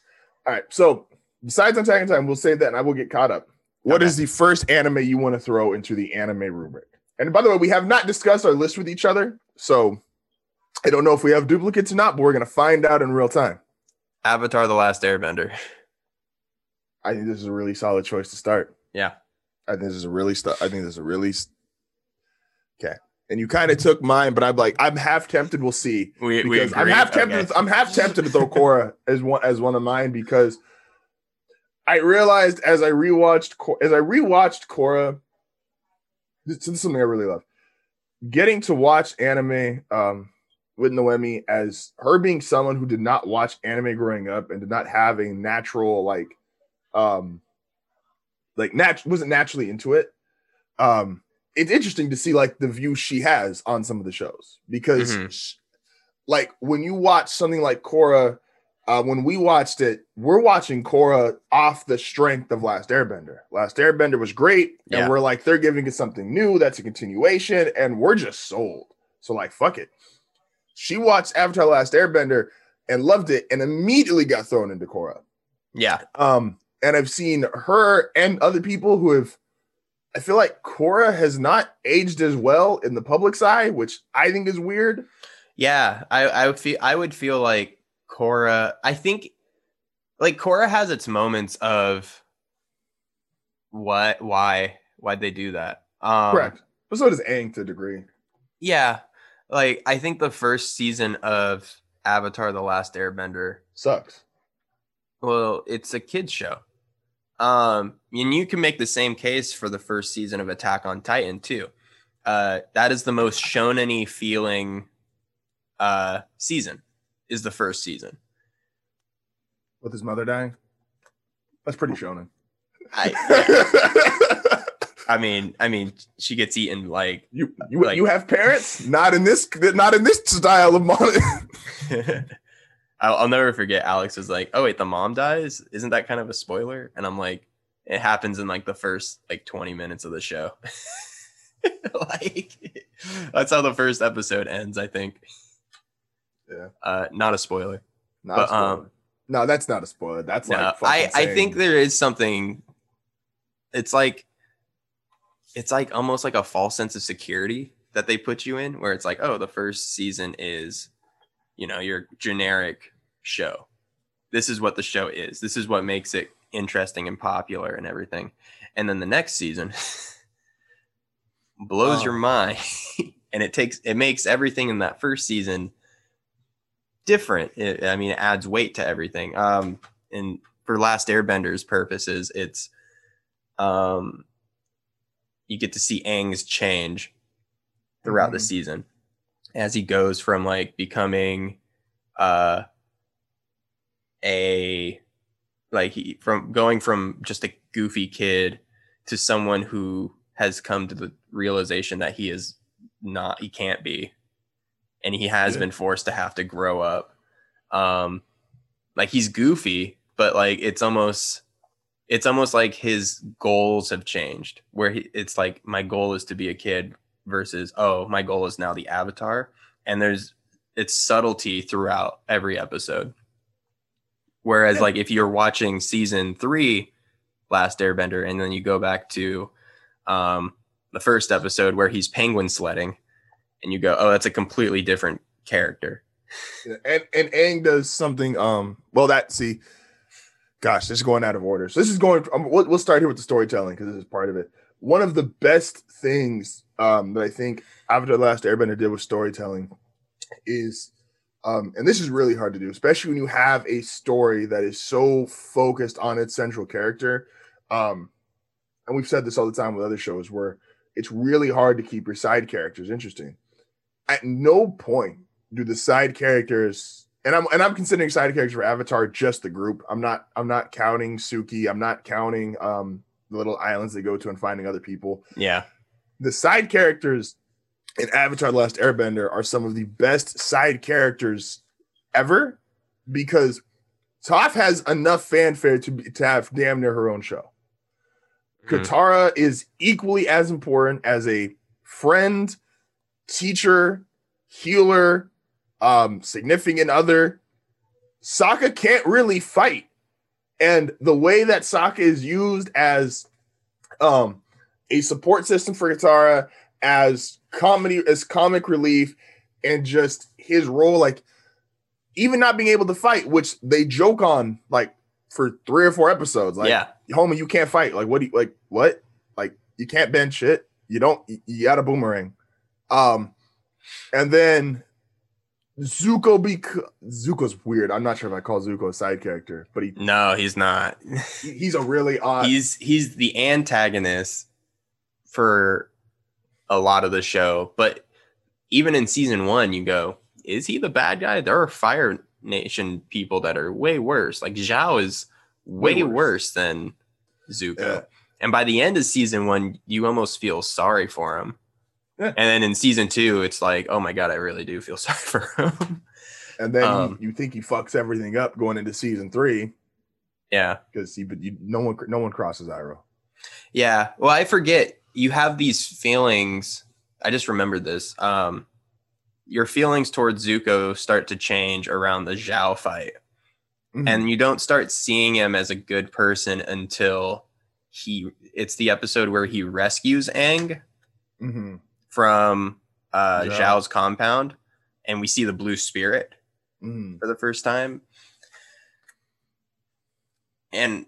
All right. So besides Attack on Titan, we'll save that and I will get caught up. What is the first anime you want to throw into the anime rubric? And by the way, we have not discussed our list with each other. So I don't know if we have duplicates or not, but we're going to find out in real time. Avatar the Last Airbender. I think this is a really solid choice to start. Yeah. Okay. And you kind of took mine, but I'm half tempted. We'll see. I'm half tempted to throw Korra as one of mine, because I realized as I rewatched Korra, this is something I really love. Getting to watch anime with Noemi, as her being someone who did not watch anime growing up and did not have a natural wasn't naturally into it. It's interesting to see the view she has on some of the shows, because when you watch something like Korra, when we watched it, we're watching Korra off the strength of Last Airbender. Last Airbender was great, and we're they're giving us something new that's a continuation, and we're just sold. So fuck it. She watched Avatar: The Last Airbender and loved it, and immediately got thrown into Korra. Yeah. And I've seen her and other people who have. I feel Korra has not aged as well in the public's eye, which I think is weird. Yeah, I would feel like Korra. I think Korra has its moments of what, why'd they do that? Correct. But so does Aang to a degree. Yeah. I think the first season of Avatar: The Last Airbender sucks. Well, it's a kid's show. And you can make the same case for the first season of Attack on Titan too. That is the most shonen-y feeling season, is the first season. With his mother dying? That's pretty shonen. I mean, she gets eaten you have parents? Not in this style of manga. I'll never forget. Alex was like, "Oh wait, the mom dies? Isn't that kind of a spoiler?" And I'm like, "It happens in the first 20 minutes of the show." That's how the first episode ends, I think. Yeah. Not a spoiler. No, that's not a spoiler. That's I think there is something. It's almost a false sense of security that they put you in, where it's oh, the first season is, your generic show. This is what the show is. This is what makes it interesting and popular and everything. And then the next season blows your mind, and it makes everything in that first season different. It adds weight to everything. And for Last Airbender's purposes, it's you get to see Aang's change throughout the season as he goes from like becoming going from just a goofy kid to someone who has come to the realization that he is not, he can't be, and he has been forced to have to grow up. Like he's goofy, but like it's almost like his goals have changed, where it's like my goal is to be a kid versus my goal is now the Avatar, and it's subtlety throughout every episode. Whereas like if you're watching season 3 Last Airbender and then you go back to the first episode where he's penguin sledding, and you go, oh, that's a completely different character. Yeah, and Aang does something. This is going out of order. So this is going. We'll start here with the storytelling because this is part of it. One of the best things that I think Avatar: The Last Airbender did with storytelling is, and this is really hard to do, especially when you have a story that is so focused on its central character. And we've said this all the time with other shows, where it's really hard to keep your side characters interesting. At no point do the side characters, and I'm considering side characters for Avatar just the group. I'm not counting Suki. I'm not counting the little islands they go to and finding other people. Yeah, the side characters in Avatar: The Last Airbender are some of the best side characters ever, because Toph has enough fanfare to have damn near her own show. Katara is equally as important as a friend, teacher, healer, significant other. Sokka can't really fight. And the way that Sokka is used as a support system for Katara, as comic relief, and just his role, like even not being able to fight, which they joke on like for 3 or 4 episodes. Like, yeah. Homie, you can't fight. Like, what do you like? What? Like, you can't bend shit. You don't. You got a boomerang. And then Zuko. Zuko's weird. I'm not sure if I call Zuko a side character, but he's not. He's a really odd. He's the antagonist for a lot of the show. But even in season 1, you go, is he the bad guy? There are Fire Nation people that are way worse. Like Zhao is way worse than Zuko. Yeah. And by the end of season 1, you almost feel sorry for him. Yeah. And then in season 2, it's like, oh my God, I really do feel sorry for him. And then you think he fucks everything up going into season 3. Yeah. Because no one crosses Iroh. Yeah. Well, I forget. You have these feelings. I just remembered this. Your feelings towards Zuko start to change around the Zhao fight. Mm-hmm. And you don't start seeing him as a good person until it's the episode where he rescues Aang from Zhao's compound, and we see the blue spirit for the first time. And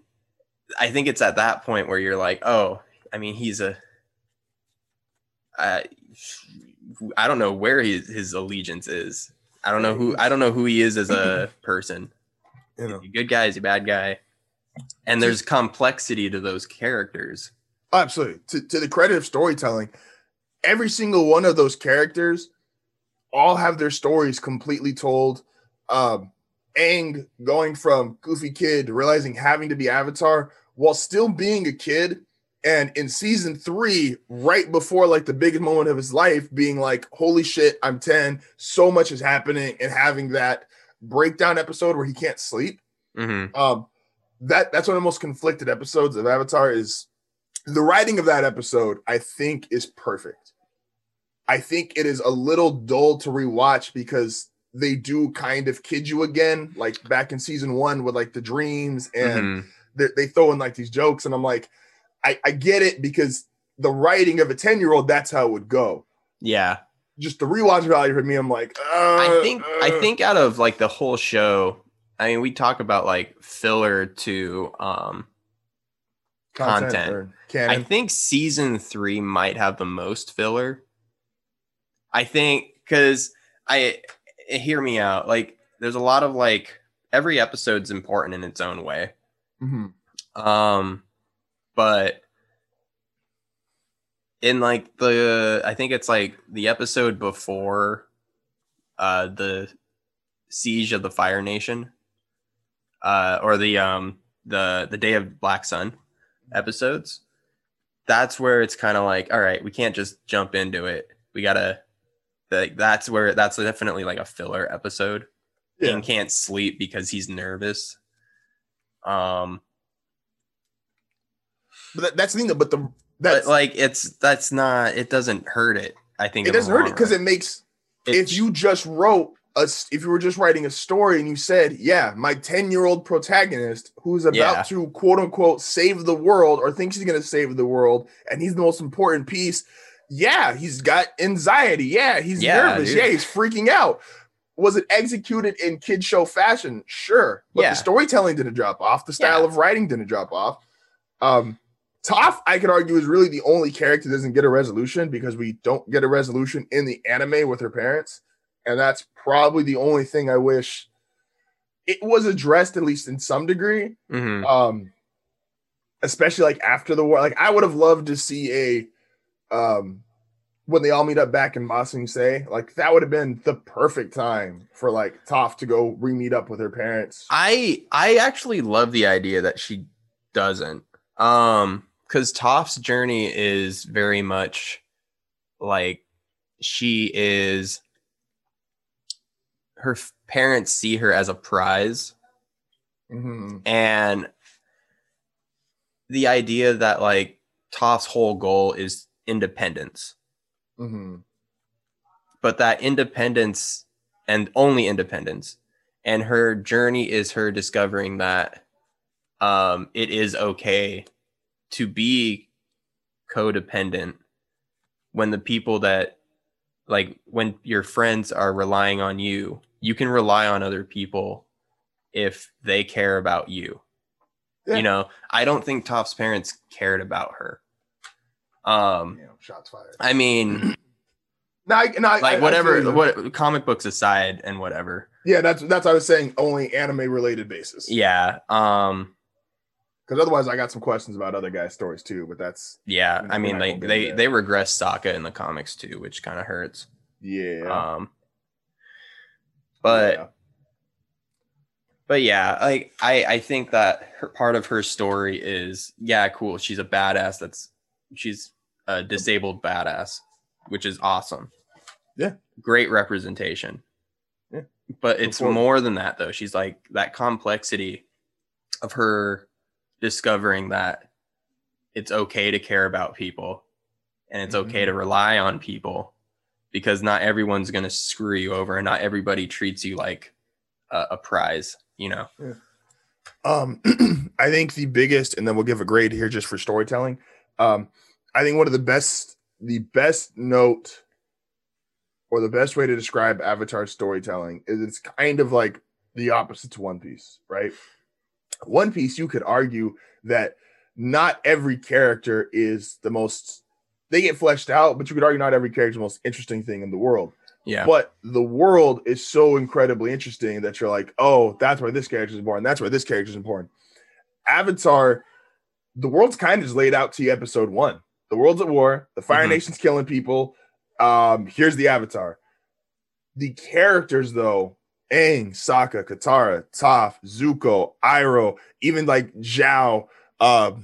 I think it's at that point where you're like, oh, I mean, he's I don't know where his allegiance is. I don't know who he is as a person. You know. Is he a good guy? Is he a bad guy? And there's complexity to those characters. Absolutely. To the credit of storytelling, every single one of those characters all have their stories completely told. Aang going from goofy kid, realizing having to be Avatar while still being a kid. And in season 3, right before like the biggest moment of his life, being like, holy shit, I'm 10. So much is happening. And having that breakdown episode where he can't sleep. Mm-hmm. That's one of the most conflicted episodes of Avatar. Is the writing of that episode, I think, is perfect. I think it is a little dull to rewatch because they do kind of kid you again, like back in season 1 with like the dreams, and they throw in like these jokes, and I'm like, I get it, because the writing of a 10-year-old, that's how it would go. Yeah. Just the rewatch value for me, I'm like, I think out of like the whole show, I mean, we talk about like filler to content. I think season 3 might have the most filler. I think because hear me out. Like, there's a lot of like every episode's important in its own way. Mm-hmm. But in like the, I think it's like the episode before the siege of the Fire Nation, or the Day of Black Sun episodes. That's where it's kind of like, all right, we can't just jump into it. We gotta, like, that's where, that's definitely like a filler episode. Yeah. Aang can't sleep because he's nervous. But that's the thing. But the that's, but like it's that's not. It doesn't hurt it. I think it doesn't hurt it because it makes. If you just wrote us, if you were just writing a story and you said, yeah, my 10-year-old protagonist who's about to quote unquote save the world or thinks he's going to save the world, and he's the most important piece. Yeah, he's got anxiety. Yeah, he's nervous. Dude. Yeah, he's freaking out. Was it executed in kid show fashion? Sure. But the storytelling didn't drop off. The style of writing didn't drop off. Toph, I could argue, is really the only character that doesn't get a resolution because we don't get a resolution in the anime with her parents. And that's probably the only thing I wish it was addressed, at least in some degree. Mm-hmm. Especially like after the war. Like I would have loved to see a when they all meet up back in Massing, like that would have been the perfect time for like Toph to go re-meet up with her parents. I actually love the idea that she doesn't. Because Toph's journey is very much like she is, her parents see her as a prize. Mm-hmm. And the idea that like Toph's whole goal is independence. Mm-hmm. But that independence and only independence, and her journey is her discovering that it is okay to be codependent when the people that like when your friends are relying on you, you can rely on other people if they care about you. Yeah. You know, I don't think Toph's parents cared about her. Damn, shots fired. I mean, no, whatever, what comic books aside and whatever. Yeah, that's what I was saying, only anime related basis. Yeah. Because otherwise I got some questions about other guys' stories too, but that's... Yeah, I mean, like they regress Sokka in the comics too, which kind of hurts. Yeah. But yeah, like I think that her, part of her story is, yeah, cool, she's a badass, she's a disabled badass, which is awesome. Yeah. Great representation. Yeah. But it's more than that though. She's like, that complexity of her... discovering that it's okay to care about people and it's okay to rely on people because not everyone's going to screw you over and not everybody treats you like a prize, you know? Yeah. I think the biggest, and then we'll give a grade here just for storytelling. I think one of the best note or the best way to describe Avatar storytelling is it's kind of like the opposite to One Piece, right? One Piece, you could argue that not every character is the most, they get fleshed out, but you could argue not every character is the most interesting thing in the world. Yeah. But the world is so incredibly interesting that you're like, oh, that's why this character is born. That's why this character is important. Avatar, the world's kind of just laid out to you episode one. The world's at war. The Fire Nation's killing people. Here's the Avatar. The characters, though, Aang, Sokka, Katara, Toph, Zuko, Iroh, even like Zhao, Abumi,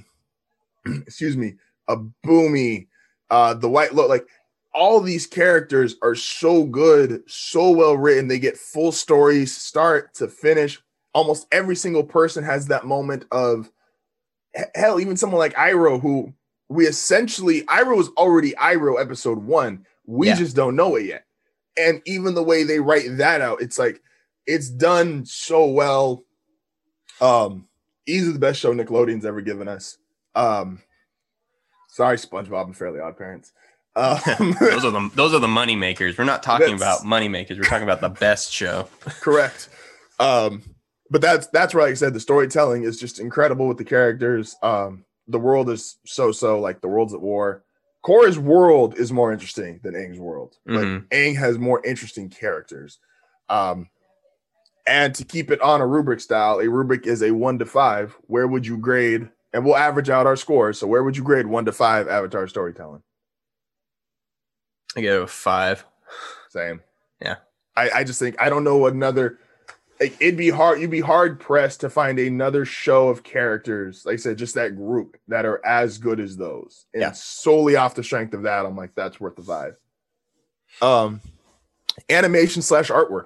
the White Lotus, like all these characters are so good, so well written. They get full stories, start to finish. Almost every single person has that moment of hell. Even someone like Iroh, who we essentially, Iroh is already Iroh episode one. We just don't know it yet. And even the way they write that out, it's like, it's done so well. Easily the best show Nickelodeon's ever given us. Sorry, SpongeBob and Fairly Odd Parents. Those are the money makers. We're not talking about money makers. We're talking about the best show. Correct. But that's where, like I said, the storytelling is just incredible with the characters. The world is so like the world's at war. Korra's world is more interesting than Aang's world. Like Aang has more interesting characters. And to keep it on a rubric style, a rubric is a 1 to 5. Where would you grade? And we'll average out our scores. So where would you grade 1 to 5 Avatar storytelling? I gave it a 5. Same. Yeah. I just think, I don't know another. It'd be hard. You'd be hard pressed to find another show of characters, like I said, just that group that are as good as those. And yeah, solely off the strength of that, I'm like, that's worth the 5. Animation/artwork.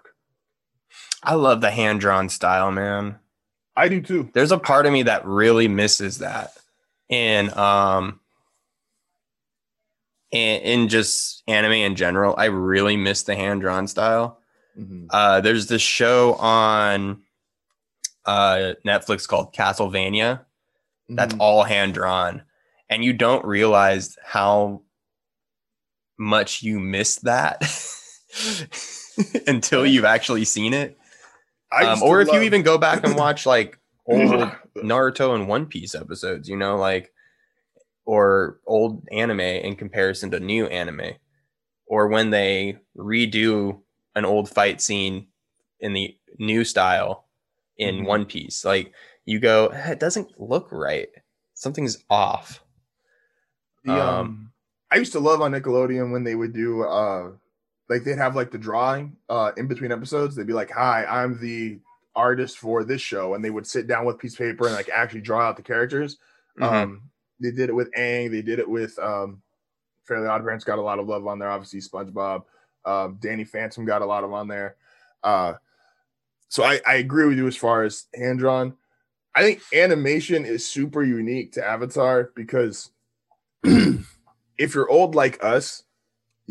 I love the hand drawn style, man. I do too. There's a part of me that really misses that in just anime in general. I really miss the hand drawn style. There's this show on Netflix called Castlevania that's all hand drawn, and you don't realize how much you miss that until you've actually seen it. Or if you even go back and watch like old Naruto and One Piece episodes, you know, like, or old anime in comparison to new anime, or when they redo an old fight scene in the new style in One Piece, like you go, it doesn't look right. Something's off. I used to love on Nickelodeon when they would do like they'd have like the drawing in between episodes. They'd be like, hi, I'm the artist for this show. And they would sit down with piece of paper and like actually draw out the characters. They did it with Aang. They did it with Fairly Odd Parents got a lot of love on there. Obviously SpongeBob. Danny Phantom got a lot of on there. So I agree with you as far as hand drawn. I think animation is super unique to Avatar because if you're old like us,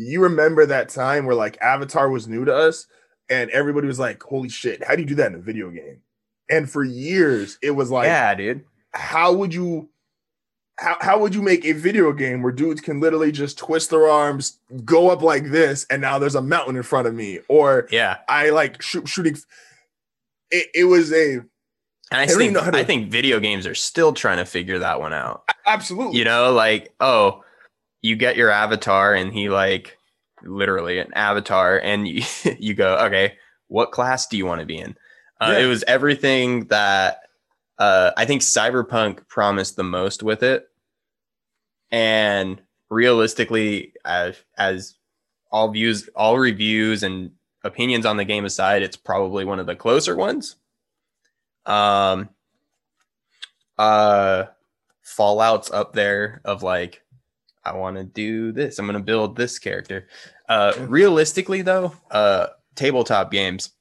you remember that time where like Avatar was new to us and everybody was like, holy shit, how do you do that in a video game? And for years it was like, yeah, dude, how would you make a video game where dudes can literally just twist their arms, go up like this, and now there's a mountain in front of me? Or I like shooting. It was a... And I think video games are still trying to figure that one out. Absolutely. You know, like, oh, you get your avatar and he like literally an avatar and you go, okay, what class do you want to be in? It was everything that... I think Cyberpunk promised the most with it. And realistically, as all reviews and opinions on the game aside, it's probably one of the closer ones. Fallout's up there of like, I want to do this. I'm going to build this character. Realistically, though, tabletop games,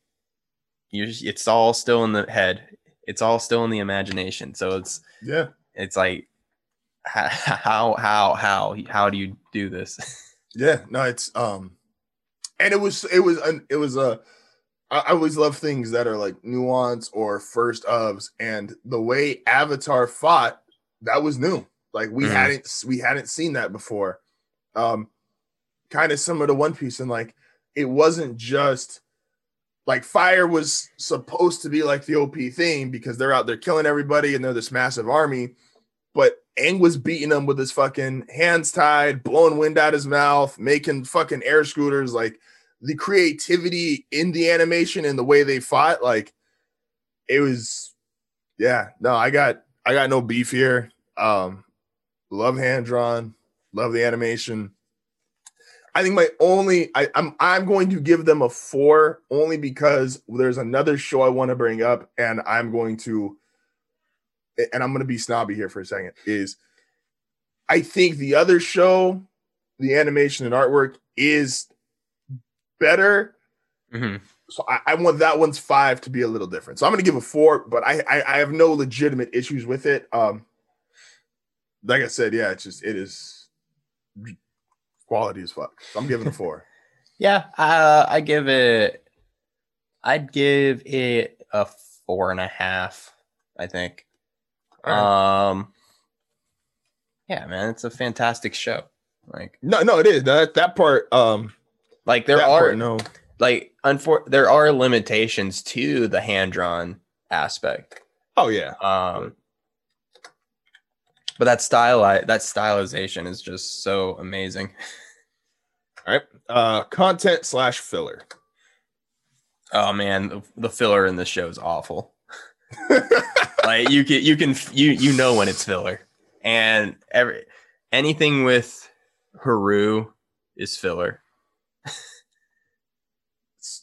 it's all still in the head. It's all still in the imagination. So it's it's like, how do you do this? Yeah, no, it's and I always love things that are like nuance or first ofs, and the way Avatar fought, that was new. Like we hadn't seen that before. Kind of similar to One Piece, and like it wasn't just... Like fire was supposed to be like the OP thing because they're out there killing everybody and they're this massive army, but Aang was beating them with his fucking hands tied, blowing wind out his mouth, making fucking air scooters. Like the creativity in the animation and the way they fought, like it was, yeah. No, I got no beef here. Love hand drawn, love the animation. I think my only... I'm going to give them a 4 only because there's another show I want to bring up, and I'm going to be snobby here for a second, is I think the other show, the animation and artwork, is better. So I want that one's 5 to be a little different. So I'm going to give a 4, but I have no legitimate issues with it. Like I said, yeah, it's just, it is... quality as fuck. So I'm giving it a 4. Yeah, I'd give it a 4.5, I think. Right. Yeah, man, it's a fantastic show. Like, no, it is. That part, like there are limitations to the hand-drawn aspect. Oh yeah. But that stylization is just so amazing. All right. Content/filler. Oh man, the filler in this show is awful. Like you know when it's filler, and anything with Haru is filler.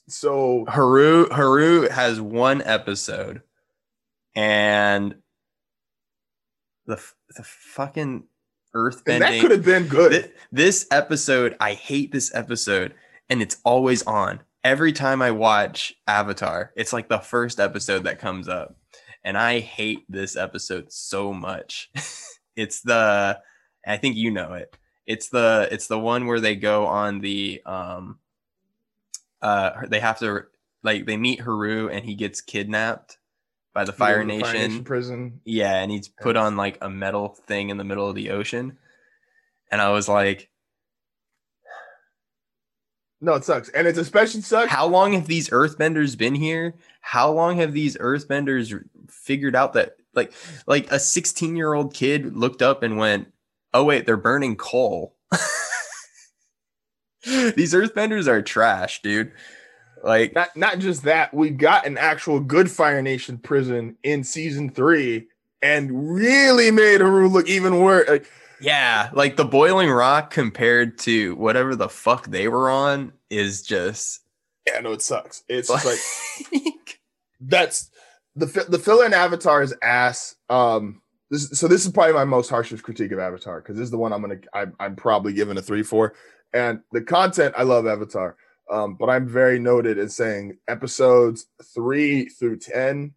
So Haru has one episode, and the fucking earthbending, that could have been good. This episode, I hate this episode, and it's always on. Every time I watch Avatar, it's like the first episode that comes up, and I hate this episode so much. It's the, I think you know it. It's the one where they go on the they have to, like, they meet Haru and he gets kidnapped by the Fire Nation prison. Yeah, and he's put on like a metal thing in the middle of the ocean, and I was like, no, it sucks. And it's especially sucks. How long have these earthbenders been here? How long have these earthbenders figured out that like a 16-year-old kid looked up and went, oh wait, they're burning coal. These earthbenders are trash, dude. Like not just that, we got an actual good Fire Nation prison in season 3 and really made Haru look even worse. Yeah, like the Boiling Rock compared to whatever the fuck they were on is just... Yeah, no, it sucks. It's like... That's... The filler in Avatar is ass. This is probably my most harshest critique of Avatar, because this is the one I'm probably giving a 3-4. And the content, I love Avatar. But I'm very noted as saying episodes 3 through 10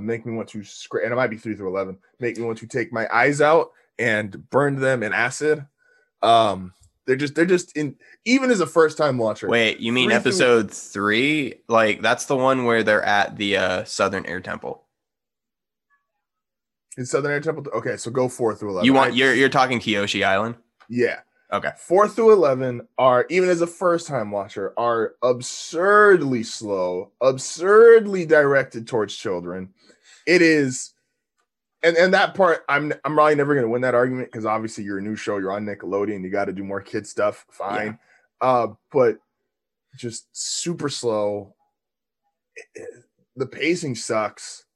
make me want to... and it might be 3 through 11. Make me want to take my eyes out and burned them in acid. They're just in, even as a first time watcher. Wait, you mean episode 3? Like, that's the one where they're at the Southern Air Temple. In Southern Air Temple. Okay, so go 4 through 11. You're talking Kyoshi Island? Yeah. Okay. 4 through 11 are, even as a first time watcher, are absurdly slow, absurdly directed towards children. It is. And that part, I'm probably never going to win that argument, because obviously you're a new show, you're on Nickelodeon, you got to do more kid stuff, fine. Yeah. But just super slow. The pacing sucks.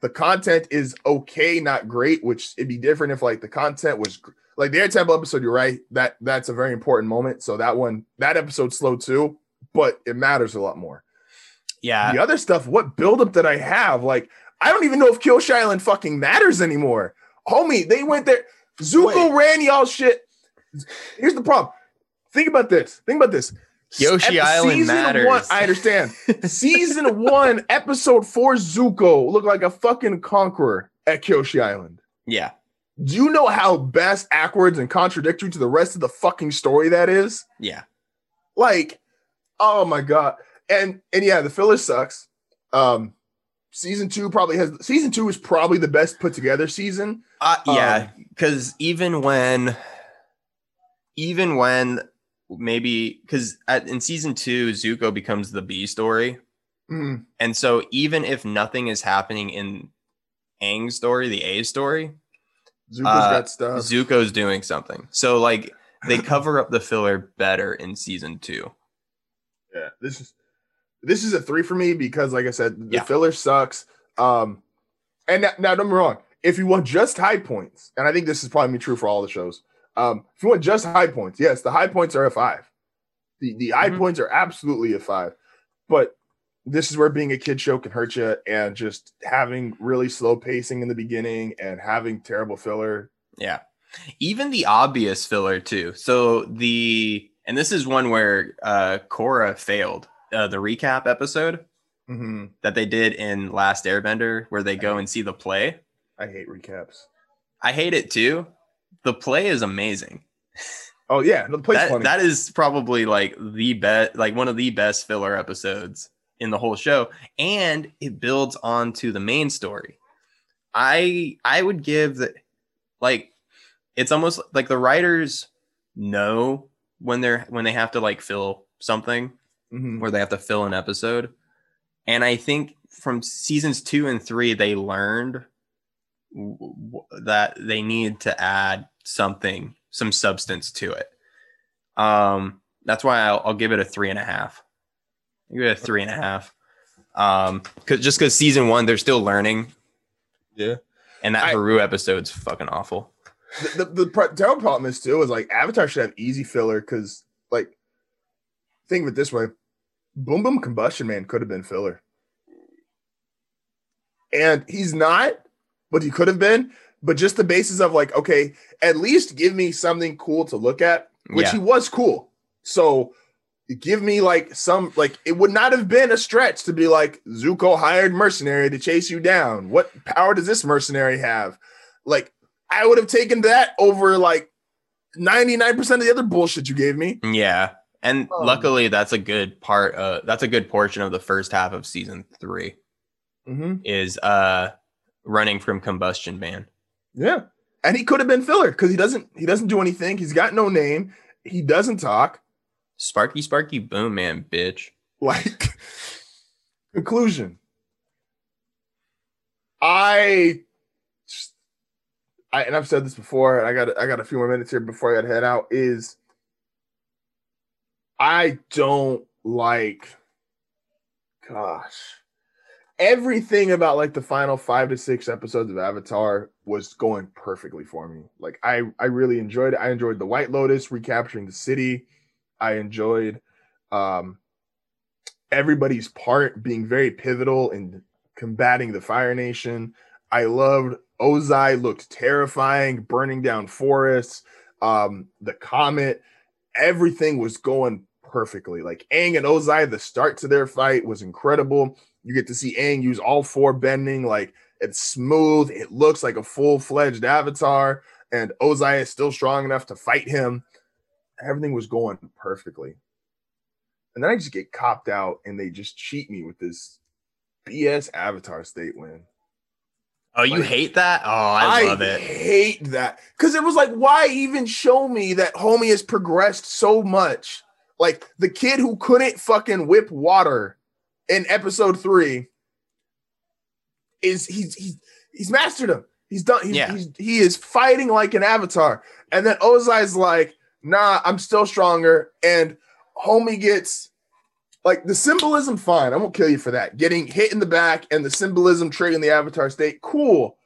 The content is okay, not great, which it'd be different if like the content was... Like the Air Temple episode, you're right, that's a very important moment. So that episode's slow too, but it matters a lot more. Yeah. The other stuff, what buildup did I have? Like... I don't even know if Kyoshi Island fucking matters anymore. Homie, they went there. Zuko ran y'all shit. Here's the problem. Think about this. Kyoshi Island matters. One, I understand. Season 1, episode 4, Zuko looked like a fucking conqueror at Kyoshi Island. Yeah. Do you know how best backwards and contradictory to the rest of the fucking story that is? Yeah. Like, oh my God. And yeah, the filler sucks. Season 2 is probably the best put together season. Yeah, because even when maybe, because in season 2 Zuko becomes the B story, and so even if nothing is happening in Aang's story, the A story, Zuko's got stuff. Zuko's doing something. So like they cover up the filler better in season 2. Yeah, This is a 3 for me, because, like I said, the filler sucks. And now don't be wrong. If you want just high points, and I think this is probably true for all the shows. If you want just high points, yes, the high points are a 5. The high points are absolutely a 5. But this is where being a kid show can hurt you, and just having really slow pacing in the beginning and having terrible filler. Yeah. Even the obvious filler, too. So and this is one where Korra failed. The recap episode that they did in Last Airbender, where they go and see the play. I hate recaps. I hate it too. The play is amazing. Oh yeah, the play's funny. That is probably like the best, like one of the best filler episodes in the whole show, and it builds on to the main story. I would give that, like, it's almost like the writers know when they have to like fill something. Where they have to fill an episode. And I think from seasons 2 and 3, they learned that they need to add something, some substance to it. That's why I'll give it a 3.5. You're at 3.5. Because season one, they're still learning. Yeah. And that Haru episode's fucking awful. The terrible problem is, too, is like Avatar should have easy filler because, like, think of it this way. Boom Boom Combustion Man could have been filler. And he's not, but he could have been. But just the basis of like, okay, at least give me something cool to look at, which he was cool. So give me like some, like it would not have been a stretch to be like, Zuko hired mercenary to chase you down. What power does this mercenary have? Like I would have taken that over like 99% of the other bullshit you gave me. Yeah. And luckily that's a good part. That's a good portion of the first half of season 3 is running from Combustion Man. Yeah. And he could have been filler because he doesn't do anything. He's got no name. He doesn't talk. Sparky, Sparky, Boom Man, bitch. Like, conclusion. I and I've said this before, and I got a few more minutes here before I gotta head out, is I don't like, gosh. Everything about like the final 5 to 6 episodes of Avatar was going perfectly for me. Like I really enjoyed it. I enjoyed the White Lotus recapturing the city. I enjoyed everybody's part being very pivotal in combating the Fire Nation. I loved Ozai looked terrifying, burning down forests, the comet. Everything was going perfectly. Like Aang and Ozai, the start to their fight was incredible. You get to see Aang use all 4 bending. Like it's smooth. It looks like a full-fledged Avatar. And Ozai is still strong enough to fight him. Everything was going perfectly. And then I just get copped out and they just cheat me with this BS Avatar state win. Oh, you hate that? Oh, I love it. I hate that. Because it was like, why even show me that homie has progressed so much? Like the kid who couldn't fucking whip water in episode 3 is he's mastered him. He's done. He is fighting like an Avatar. And then Ozai's like, nah, I'm still stronger. And homie gets like the symbolism. Fine. I won't kill you for that. Getting hit in the back and the symbolism triggering the Avatar state. Cool.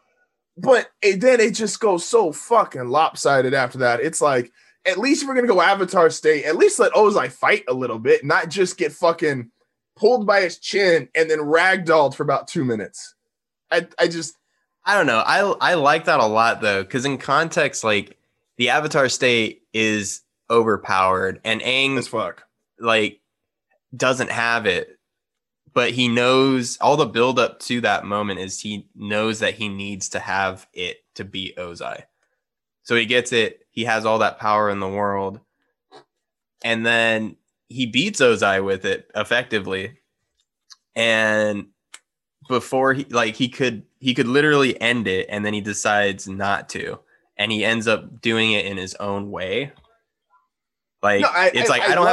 But then it just goes so fucking lopsided after that. It's like, at least if we're going to go Avatar state, at least let Ozai fight a little bit, not just get fucking pulled by his chin and then ragdolled for about 2 minutes. I don't know. I like that a lot though. Cause in context, like, the Avatar state is overpowered and Aang as fuck, like, doesn't have it, but he knows all the buildup to that moment is he knows that he needs to have it to beat Ozai. So he gets it. He has all that power in the world. And then he beats Ozai with it effectively. And before he could literally end it. And then he decides not to. And he ends up doing it in his own way. Like, no, I don't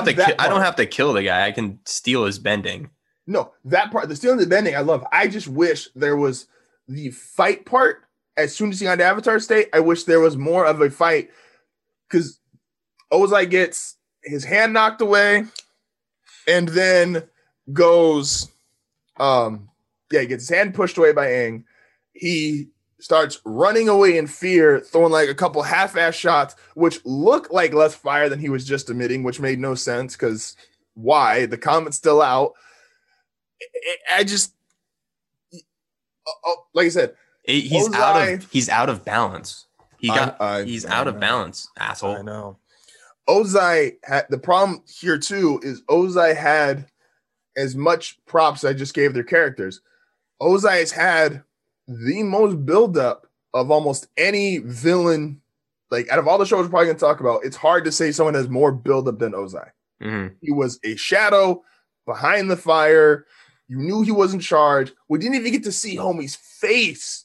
have to kill the guy. I can steal his bending. No, that part, the stealing the bending, I love. I just wish there was the fight part. As soon as he got to Avatar state, I wish there was more of a fight. Because Ozai gets his hand knocked away. And then goes... he gets his hand pushed away by Aang. He starts running away in fear, throwing like a couple half-ass shots, which looked like less fire than he was just emitting, which made no sense because why? The comet's still out. Like I said, he's out of balance. He's out of balance, asshole. I know. Ozai had the problem here too. Is Ozai had as much props I just gave their characters. Ozai has had the most buildup of almost any villain, like out of all the shows we're probably going to talk about, it's hard to say someone has more buildup than Ozai. Mm-hmm. He was a shadow behind the fire. You knew he was in charge. We didn't even get to see homie's face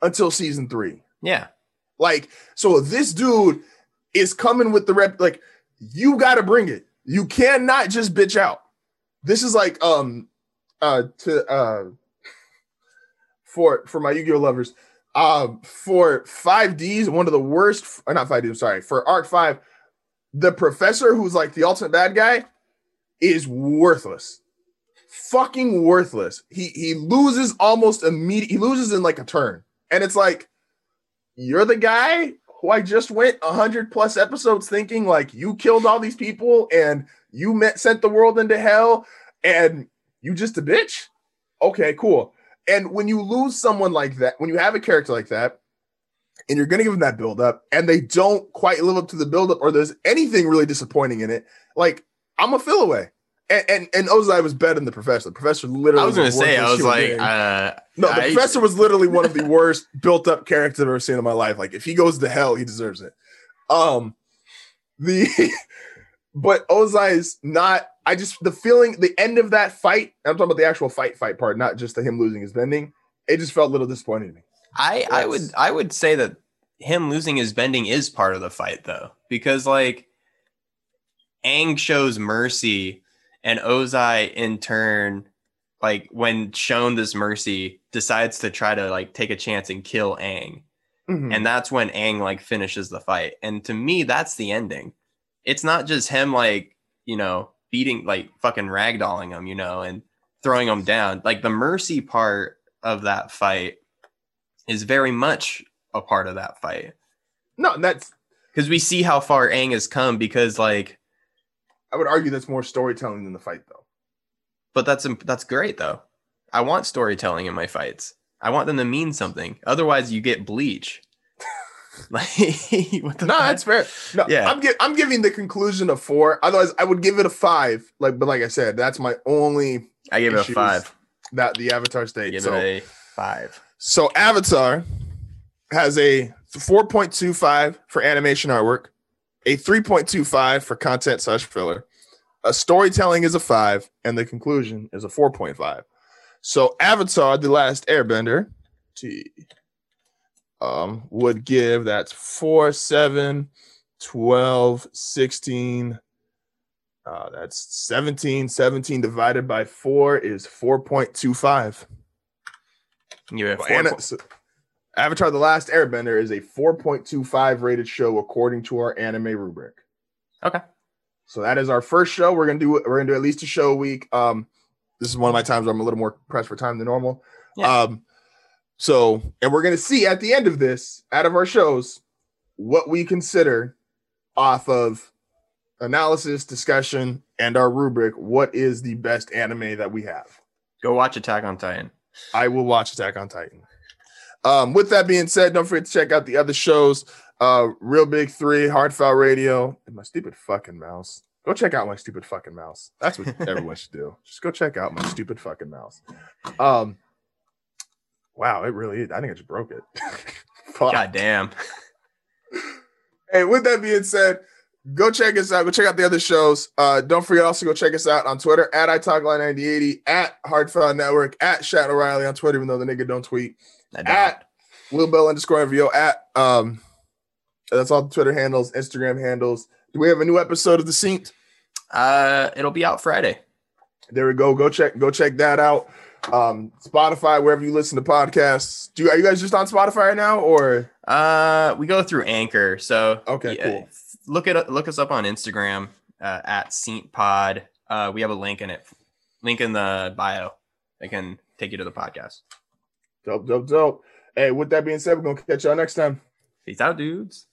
until season 3. Yeah. Like, so this dude is coming with the rep. Like, you got to bring it. You cannot just bitch out. This is like, for my Yu-Gi-Oh lovers, for 5Ds, one of the worst, or not 5D, I'm sorry, for Arc 5, the professor who's like the ultimate bad guy is worthless. fucking worthless. He loses almost immediately. He loses in like a turn. And it's like, you're the guy who I just went 100+ episodes thinking like you killed all these people and you sent the world into hell and you just a bitch? Okay, cool. And when you lose someone like that, when you have a character like that, and you're going to give them that buildup, and they don't quite live up to the buildup, or there's anything really disappointing in it, like, I'm a fill away. And Ozai was better than the professor. The professor literally... I was going to say, I was like... The professor was literally one of the worst built-up characters I've ever seen in my life. Like, if he goes to hell, he deserves it. But Ozai is not... I just... The feeling... The end of that fight... I'm talking about the actual fight part, not just him losing his bending. It just felt a little disappointing to me. I would say that him losing his bending is part of the fight, though, because like Aang shows mercy and Ozai in turn, like when shown this mercy, decides to try to like take a chance and kill Aang. Mm-hmm. And that's when Aang like finishes the fight. And to me, that's the ending. It's not just him like, you know, beating like fucking ragdolling him, you know, and throwing him down. Like the mercy part of that fight is very much a part of that fight. No, that's... Because we see how far Aang has come because, like... I would argue that's more storytelling than the fight, though. But that's great, though. I want storytelling in my fights. I want them to mean something. Otherwise, you get Bleach. Like, what the fuck? That's fair. No, yeah. I'm giving the conclusion a 4. Otherwise, I would give it a 5. But like I said, that's my only... I gave it a 5. That the Avatar stage. It a 5. So Avatar has a 4.25 for animation artwork, a 3.25 for content/filler, a storytelling is a 5, and the conclusion is a 4.5. So Avatar, The Last Airbender, would give that's 4, 7, 12, 16, that's 17. 17 divided by 4 is 4.25. Yeah, Avatar The Last Airbender is a 4.25 rated show according to our anime rubric. Okay. So that is our first show. We're gonna do at least a show a week. This is one of my times where I'm a little more pressed for time than normal. Yeah. So we're gonna see at the end of this, out of our shows, what we consider off of analysis, discussion, and our rubric, what is the best anime that we have. Go watch Attack on Titan. I will watch Attack on Titan. With that being said, don't forget to check out the other shows. Real Big 3, Hard Foul Radio, and my stupid fucking mouse. Go check out my stupid fucking mouse. That's what everyone should do. Just go check out my stupid fucking mouse. Wow, it really is. I think I just broke it. Fuck. God damn. Hey, with that being said, go check us out. Go check out the other shows. Don't forget also go check us out on Twitter at italkline9080, at Hardfoul Network, at Shat O'Reilly on Twitter, even though the nigga don't tweet. At LilBell_MVO, at that's all the Twitter handles, Instagram handles. Do we have a new episode of The Synced? It'll be out Friday. There we go. Go check that out. Spotify, wherever you listen to podcasts. Are you guys just on Spotify right now, or we go through Anchor? So okay, yeah, cool. Look us up on Instagram at SyncedPod. We have a link in the bio that can take you to the podcast. Dope. Hey, with that being said, we're gonna catch y'all next time. Peace out, dudes.